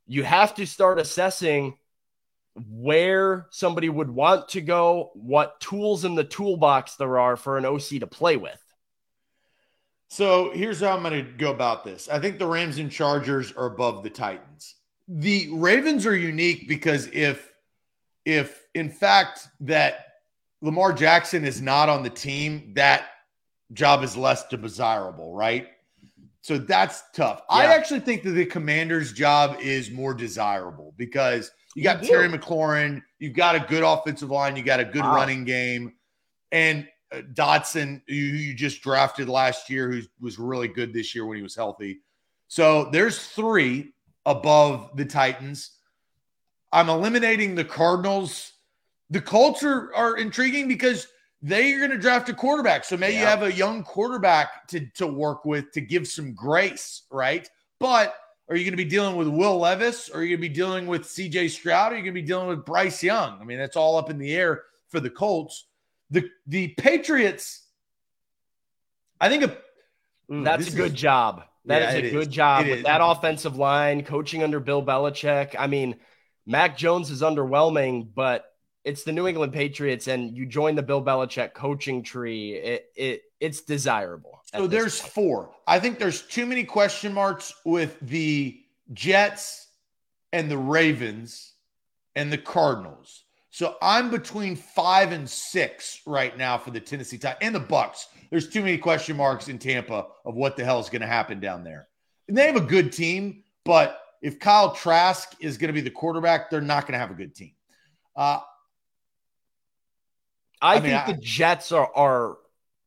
you have to start assessing where somebody would want to go, what tools in the toolbox there are for an OC to play with. So here's how I'm going to go about this. I think the Rams and Chargers are above the Titans. The Ravens are unique because if in fact that Lamar Jackson is not on the team, that job is less desirable, right? So that's tough. Yeah. I actually think that the Commander's job is more desirable because you got Terry McLaurin, you've got a good offensive line, you got a good running game, and Dotson, who you just drafted last year, who was really good this year when he was healthy. So there's 3 above the Titans. I'm eliminating the Cardinals. The Colts are intriguing because they are going to draft a quarterback. So maybe you have a young quarterback to work with to give some grace, right? But are you going to be dealing with Will Levis? Or are you going to be dealing with C.J. Stroud? Or are you going to be dealing with Bryce Young? I mean, that's all up in the air for the Colts. The Patriots, I think that's a good job. That is a good job with that offensive line, coaching under Bill Belichick. I mean, Mac Jones is underwhelming, but it's the New England Patriots, and you join the Bill Belichick coaching tree. It's desirable. So there's four. I think there's too many question marks with the Jets and the Ravens and the Cardinals. So I'm between 5 and 6 right now for the Tennessee Titans and the Bucs. There's too many question marks in Tampa of what the hell is going to happen down there. And they have a good team, but if Kyle Trask is going to be the quarterback, they're not going to have a good team. I think the Jets are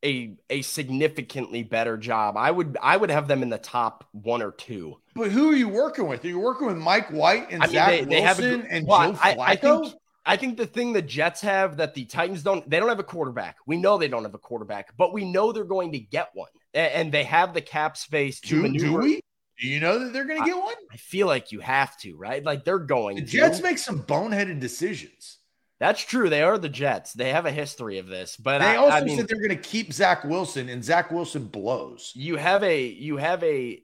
a significantly better job. I would have them in the top 1 or 2. But who are you working with? Are you working with Mike White and Zach Wilson and Joe Flacco? I think the thing the Jets have that the Titans don't, they don't have a quarterback. We know they don't have a quarterback, but we know they're going to get one. And they have the cap space to maneuver. Do we? Do you know that they're going to get one? I feel like you have to, right? Like they're going to. The Jets make some boneheaded decisions. That's true. They are the Jets. They have a history of this, but I mean, said they're going to keep Zach Wilson, and Zach Wilson blows. You have a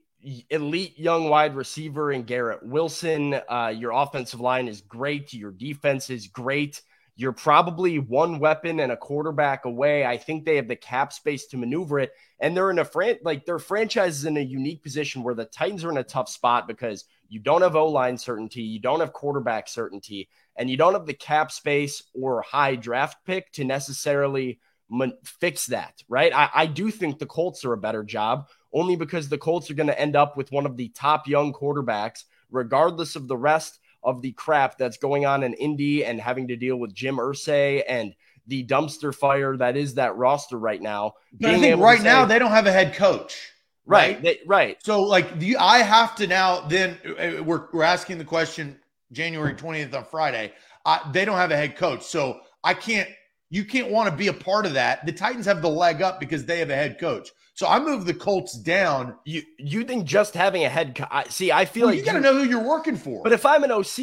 elite young wide receiver in Garrett Wilson. Your offensive line is great. Your defense is great. You're probably one weapon and a quarterback away. I think they have the cap space to maneuver it, and they're in a their franchise is in a unique position where the Titans are in a tough spot because you don't have O-line certainty, you don't have quarterback certainty, and you don't have the cap space or high draft pick to necessarily fix that, right? I do think the Colts are a better job only because the Colts are going to end up with one of the top young quarterbacks, regardless of the rest of the crap that's going on in Indy and having to deal with Jim Irsay and the dumpster fire that is that roster right now. But I think right now they don't have a head coach. Right. Right. So like I have to now then we're asking the question January 20th on Friday. They don't have a head coach. So you can't want to be a part of that. The Titans have the leg up because they have a head coach. So I move the Colts down. You think just having a head coach? See, I feel like you got to know who you're working for. But if I'm an OC,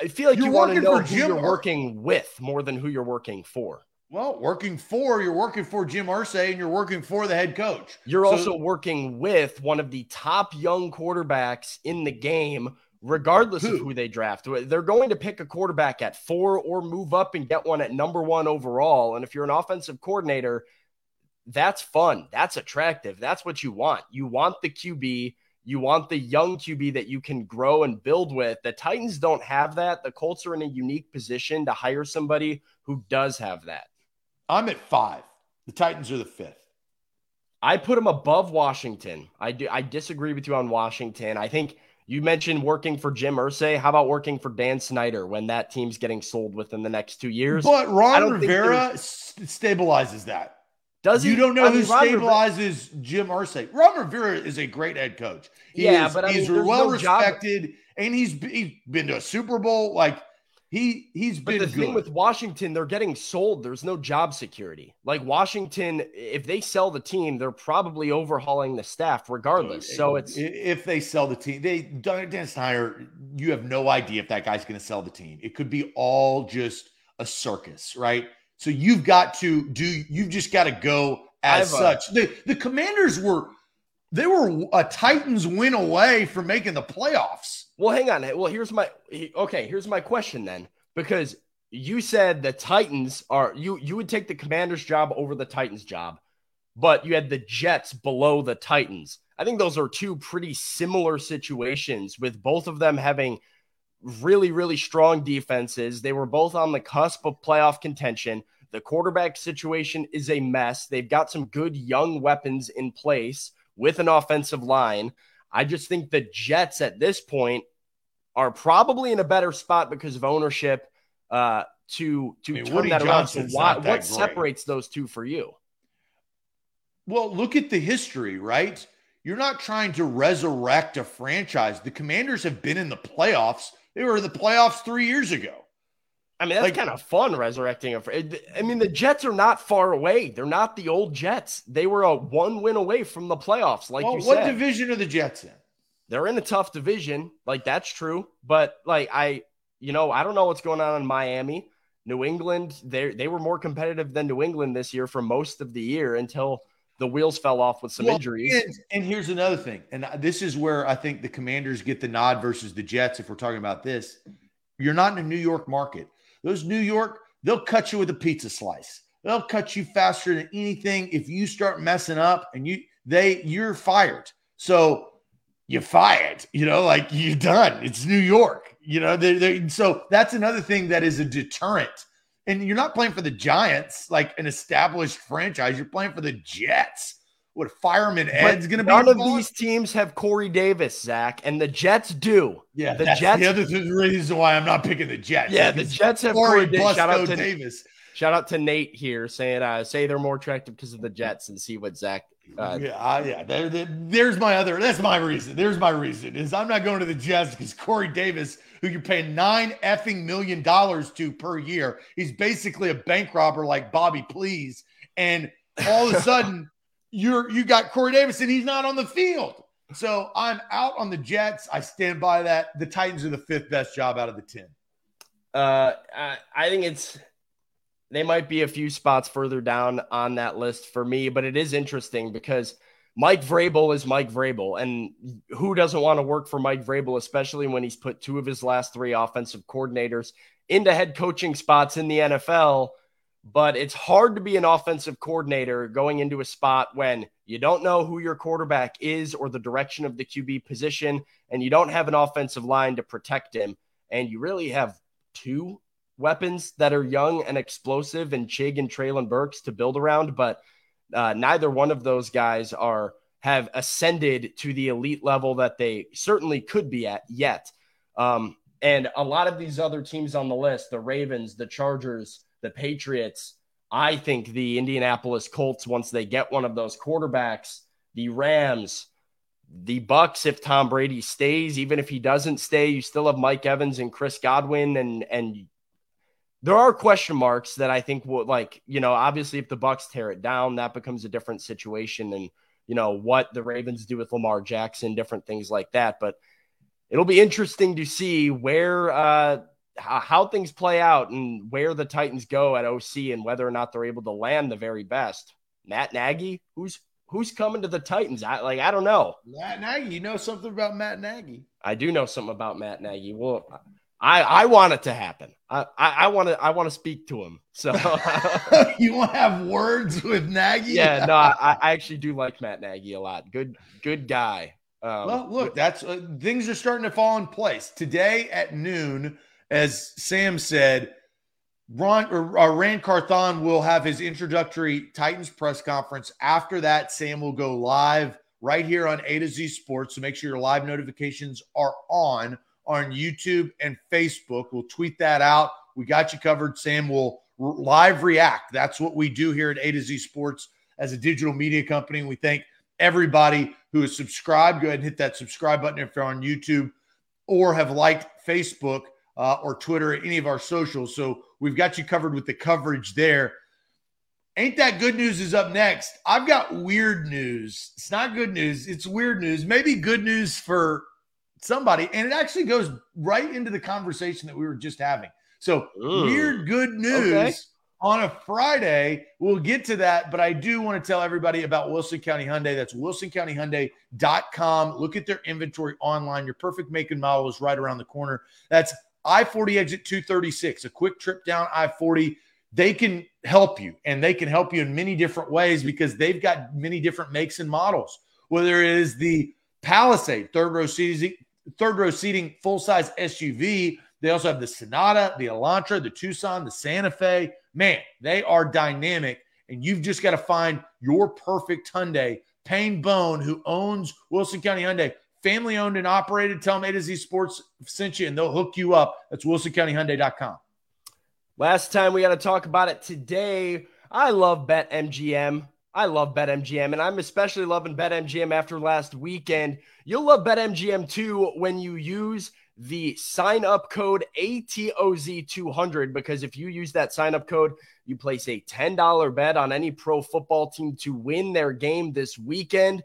I feel like you want to know who you're working with more than who you're working for. Well, you're working for Jim Irsay, and you're working for the head coach. You're also working with one of the top young quarterbacks in the game, regardless of who they draft. They're going to pick a quarterback at 4 or move up and get one at number 1 overall. And if you're an offensive coordinator, that's fun. That's attractive. That's what you want. You want the QB. You want the young QB that you can grow and build with. The Titans don't have that. The Colts are in a unique position to hire somebody who does have that. I'm at 5. The Titans are the 5th. I put them above Washington. I disagree with you on Washington. I think you mentioned working for Jim Irsay. How about working for Dan Snyder when that team's getting sold within the next 2 years? But Ron Rivera stabilizes that. Does he? You don't know who stabilizes Jim Irsay. Ron Rivera is a great head coach. He's well-respected, and he's been to a Super Bowl. Like, he's been good. But the thing with Washington, they're getting sold. There's no job security. Like, Washington, if they sell the team, they're probably overhauling the staff regardless. So it's... If they sell the team, Dan Snyder, you have no idea if that guy's going to sell the team. It could be all just a circus, right? So you've just got to go as such. The Commanders were a Titans win away from making the playoffs. Well, hang on. Well, here's my question then, because you said the Titans you would take the Commanders job over the Titans job, but you had the Jets below the Titans. I think those are two pretty similar situations with both of them having really, really strong defenses. They were both on the cusp of playoff contention. The quarterback situation is a mess. They've got some good young weapons in place with an offensive line. I just think the Jets at this point are probably in a better spot because of ownership turn that around. So what separates those two for you? Well, look at the history, right? You're not trying to resurrect a franchise. The Commanders have been in the playoffs. They were in the playoffs 3 years ago. I mean, that's kind of fun resurrecting. I mean, the Jets are not far away. They're not the old Jets. They were a one win away from the playoffs, you said. What division are the Jets in? They're in a tough division. Like, that's true. But, I don't know what's going on in Miami. New England, they were more competitive than New England this year for most of the year until the wheels fell off with some injuries. And here's another thing. And this is where I think the Commanders get the nod versus the Jets. If we're talking about this, you're not in a New York market. Those New York, they'll cut you with a pizza slice. They'll cut you faster than anything. If you start messing up and you, you're fired. So you fired, like you're done. It's New York, So that's another thing that is a deterrent. And you're not playing for the Giants, like an established franchise. You're playing for the Jets. What, Fireman Ed's going to be involved? None of these teams have Corey Davis, Zach, and the Jets do. Yeah, the Jets. The other reason why I'm not picking the Jets. Yeah, the Jets have Corey Davis. Shout out to Davis. Shout out to Nate here saying, say they're more attractive because of the Jets, and see what Zach. There's my other. That's my reason. There's my reason is I'm not going to the Jets because Corey Davis, who you're paying $9 million to per year, he's basically a bank robber like Bobby Please, and all of a sudden you got Corey Davis and he's not on the field. So I'm out on the Jets. I stand by that. The Titans are the fifth best job out of the 10. I think it's. They might be a few spots further down on that list for me, but it is interesting because Mike Vrabel is Mike Vrabel, and who doesn't want to work for Mike Vrabel, especially when he's put two of his last three offensive coordinators into head coaching spots in the NFL. But it's hard to be an offensive coordinator going into a spot when you don't know who your quarterback is or the direction of the QB position, and you don't have an offensive line to protect him, and you really have two weapons that are young and explosive and Chig and Traylon Burks to build around, but neither one of those guys have ascended to the elite level that they certainly could be at yet. And a lot of these other teams on the list, the Ravens, the Chargers, the Patriots, I think the Indianapolis Colts, once they get one of those quarterbacks, the Rams, the Bucs, if Tom Brady stays, even if he doesn't stay, you still have Mike Evans and Chris Godwin and there are question marks that I think will, obviously if the Bucs tear it down, that becomes a different situation, and what the Ravens do with Lamar Jackson, different things like that. But it'll be interesting to see where how things play out and where the Titans go at OC and whether or not they're able to land the very best. Matt Nagy, who's coming to the Titans? I don't know. Matt Nagy, you know something about Matt Nagy? I do know something about Matt Nagy. Well. I want it to happen. I want to speak to him. So you want to have words with Nagy? Yeah, no, I actually do like Matt Nagy a lot. Good guy. Well, look, that's things are starting to fall in place today at noon. As Sam said, Ran Carthon will have his introductory Titans press conference. After that, Sam will go live right here on A to Z Sports. So make sure your live notifications are on YouTube and Facebook. We'll tweet that out. We got you covered. Sam will live react. That's what we do here at A to Z Sports as a digital media company. We thank everybody who is subscribed. Go ahead and hit that subscribe button if you're on YouTube or have liked Facebook or Twitter or any of our socials. So we've got you covered with the coverage there. Ain't That Good News is up next. I've got weird news. It's not good news. It's weird news. Maybe good news for somebody, and it actually goes right into the conversation that we were just having. So weird good news on a Friday. We'll get to that, but I do want to tell everybody about Wilson County Hyundai. That's wilsoncountyhyundai.com. Look at their inventory online. Your perfect make and model is right around the corner. That's I-40 exit 236, a quick trip down I-40. They can help you, and they can help you in many different ways because they've got many different makes and models, whether it is the Palisade third row seating, full-size SUV. They also have the Sonata, the Elantra, the Tucson, the Santa Fe. Man, they are dynamic, and you've just got to find your perfect Hyundai. Payne Bone, who owns Wilson County Hyundai, family-owned and operated. Tell them A to Z Sports sent you, and they'll hook you up. That's wilsoncountyhyundai.com. Last time we got to talk about it today. I love BetMGM. I love BetMGM, and I'm especially loving BetMGM after last weekend. You'll love BetMGM, too, when you use the sign-up code ATOZ200, because if you use that sign-up code, you place a $10 bet on any pro football team to win their game this weekend.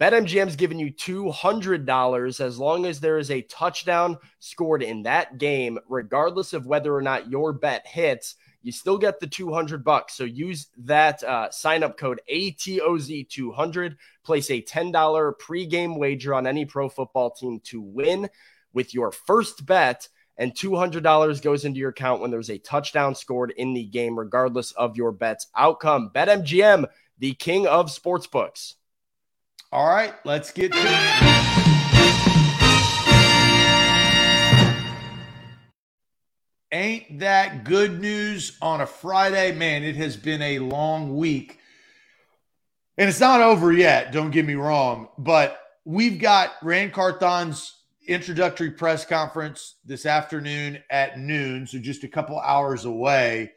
BetMGM's giving you $200 as long as there is a touchdown scored in that game, regardless of whether or not your bet hits. You still get the $200. So use that sign-up code ATOZ200. Place a $10 pregame wager on any pro football team to win with your first bet, and $200 goes into your account when there's a touchdown scored in the game, regardless of your bet's outcome. BetMGM, the king of sportsbooks. All right, let's get to it. Ain't that good news on a Friday? Man, it has been a long week. And it's not over yet, don't get me wrong. But we've got Ran Carthon's introductory press conference this afternoon at noon, so just a couple hours away.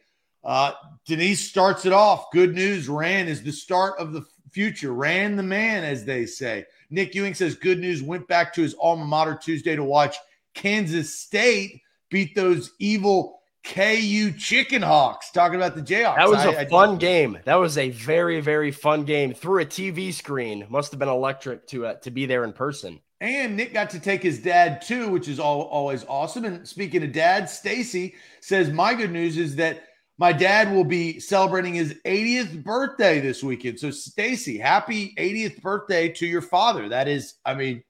Denise starts it off. Good news, Ran is the start of the future. Ran the man, as they say. Nick Ewing says good news, went back to his alma mater Tuesday to watch Kansas State beat those evil KU Chicken Hawks. Talking about the Jayhawks. That was a fun game. That was a very, very fun game. Through a TV screen. Must have been electric to be there in person. And Nick got to take his dad too, which is always awesome. And speaking of dad, Stacy says, my good news is that my dad will be celebrating his 80th birthday this weekend. So Stacy, happy 80th birthday to your father. That is an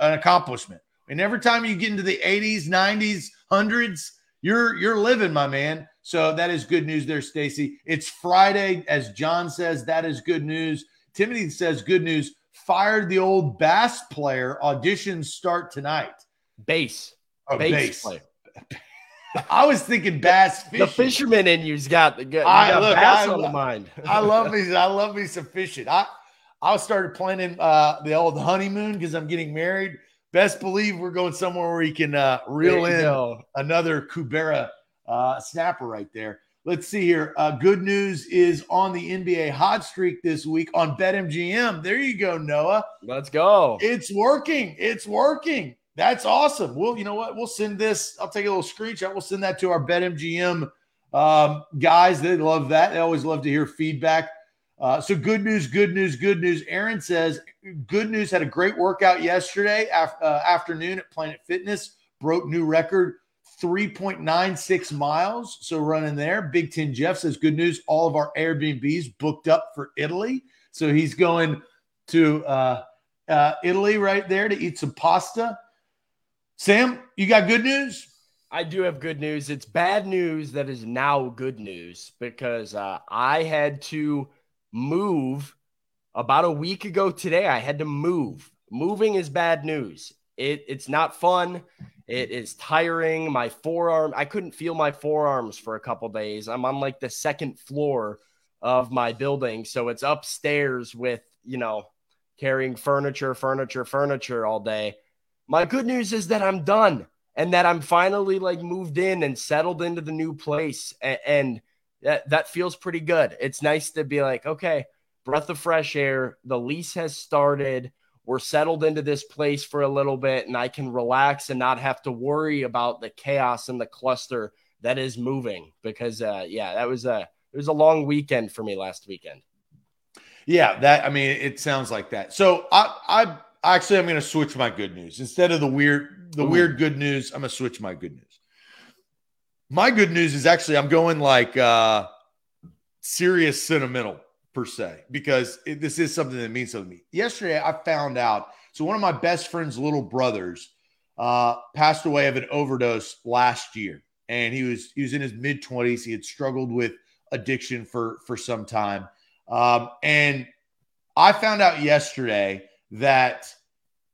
accomplishment. And every time you get into the 80s, 90s, 100s, you're living, my man. So that is good news there, Stacy. It's Friday, as John says. That is good news. Timothy says good news. Fired the old bass player. Auditions start tonight. Bass player. I was thinking bass fishing. The fisherman in you's got the good. I got bass on the mind. I love me some fishing. I started planning the old honeymoon because I'm getting married. Best believe we're going somewhere where you can reel in another Kubera snapper right there. Let's see here. Good news is on the NBA hot streak this week on BetMGM. There you go, Noah. Let's go. It's working. That's awesome. Well, you know what? We'll send this. I'll take a little screenshot. We'll send that to our BetMGM guys. They love that. They always love to hear feedback. So good news. Aaron says, good news. Had a great workout yesterday afternoon at Planet Fitness. Broke new record. 3.96 miles, so running there. Big Ten Jeff says, good news, all of our Airbnbs booked up for Italy. So he's going to Italy right there to eat some pasta. Sam, you got good news? I do have good news. It's bad news that is now good news because I had to move about a week ago today. I had to move. Moving is bad news. It's not fun. It is tiring. My forearm, I couldn't feel my forearms for a couple days. I'm on like the second floor of my building. So it's upstairs with, carrying furniture all day. My good news is that I'm done and that I'm finally moved in and settled into the new place. And that feels pretty good. It's nice to be okay, breath of fresh air. The lease has started. We're settled into this place for a little bit, and I can relax and not have to worry about the chaos and the cluster that is moving because, it was a long weekend for me last weekend. Yeah, it sounds like that. So I actually, I'm going to switch my good news. Instead of the weird good news, I'm going to switch my good news. My good news is actually I'm going serious sentimental. Per se, because this is something that means something to me. Yesterday, I found out. So one of my best friend's little brothers passed away of an overdose last year. And he was in his mid-20s. He had struggled with addiction for some time. And I found out yesterday that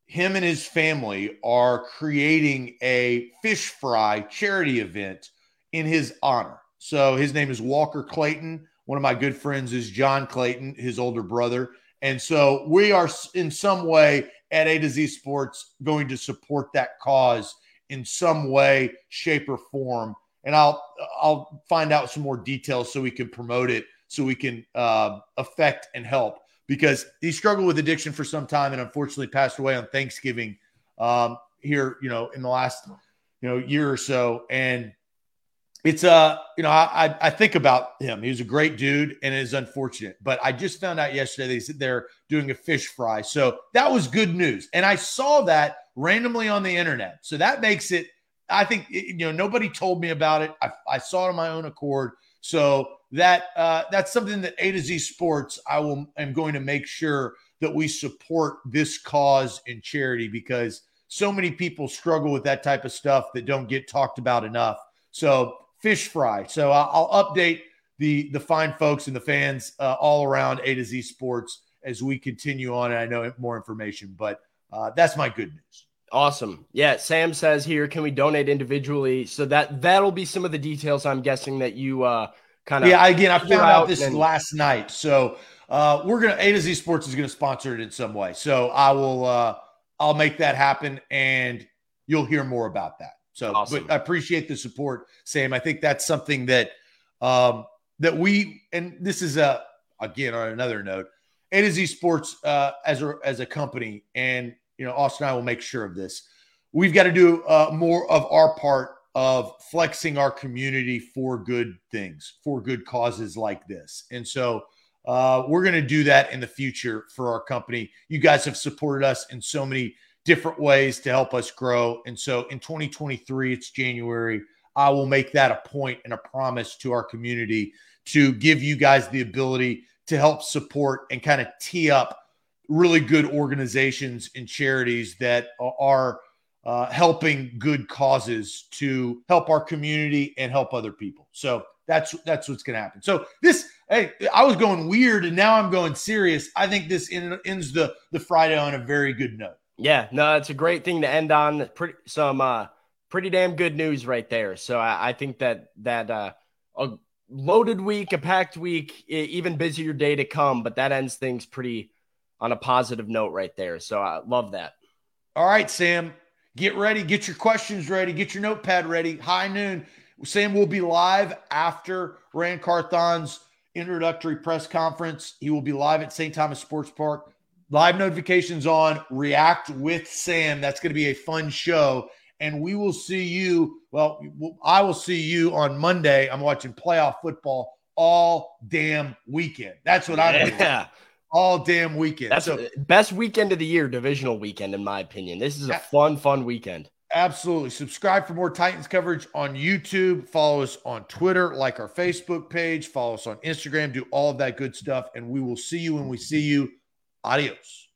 him and his family are creating a fish fry charity event in his honor. So his name is Walker Clayton. One of my good friends is John Clayton, his older brother. And so we are in some way at A to Z Sports going to support that cause in some way, shape, or form. And I'll find out some more details so we can promote it, so we can affect and help. Because he struggled with addiction for some time and unfortunately passed away on Thanksgiving here, in the last, year or so. And it's I think about him. He was a great dude, and it is unfortunate. But I just found out yesterday they're doing a fish fry, so that was good news. And I saw that randomly on the internet, so that makes it. I think nobody told me about it. I saw it on my own accord, so that that's something that A to Z Sports. I'm going to make sure that we support this cause and charity because so many people struggle with that type of stuff that don't get talked about enough. So. Fish fry. So I'll update the fine folks and the fans all around A to Z Sports as we continue on. And I know more information, but that's my good news. Awesome. Yeah. Sam says here, can we donate individually? So that'll be some of the details I'm guessing that you kind of. Yeah. Again, I found out this last night. So we're going to, A to Z Sports is going to sponsor it in some way. So I will, I'll make that happen and you'll hear more about that. So awesome. But I appreciate the support, Sam. I think that's something that, that we, and this is again, on another note, A to Z Sports as a company, and you know, Austin and I will make sure of this. We've got to do more of our part of flexing our community for good things, for good causes like this. And so we're going to do that in the future for our company. You guys have supported us in so many different ways to help us grow. And so in 2023, it's January, I will make that a point and a promise to our community to give you guys the ability to help support and kind of tee up really good organizations and charities that are helping good causes to help our community and help other people. So that's what's going to happen. So this, hey, I was going weird and now I'm going serious. I think this ends the Friday on a very good note. Yeah, no, it's a great thing to end on. Pretty damn good news right there. So I think that a loaded week, a packed week, even busier day to come, but that ends things pretty on a positive note right there. So I love that. All right, Sam, get ready, get your questions ready, get your notepad ready. High noon. Sam will be live after Ran Carthon's introductory press conference. He will be live at St. Thomas Sports Park. Live notifications on React with Sam. That's going to be a fun show. And we will see you. Well, I will see you on Monday. I'm watching playoff football all damn weekend. That's what I'm doing. Yeah. All damn weekend. That's the best weekend of the year, divisional weekend, in my opinion. This is a fun weekend. Absolutely. Subscribe for more Titans coverage on YouTube. Follow us on Twitter, like our Facebook page. Follow us on Instagram. Do all of that good stuff. And we will see you when we see you. Adios.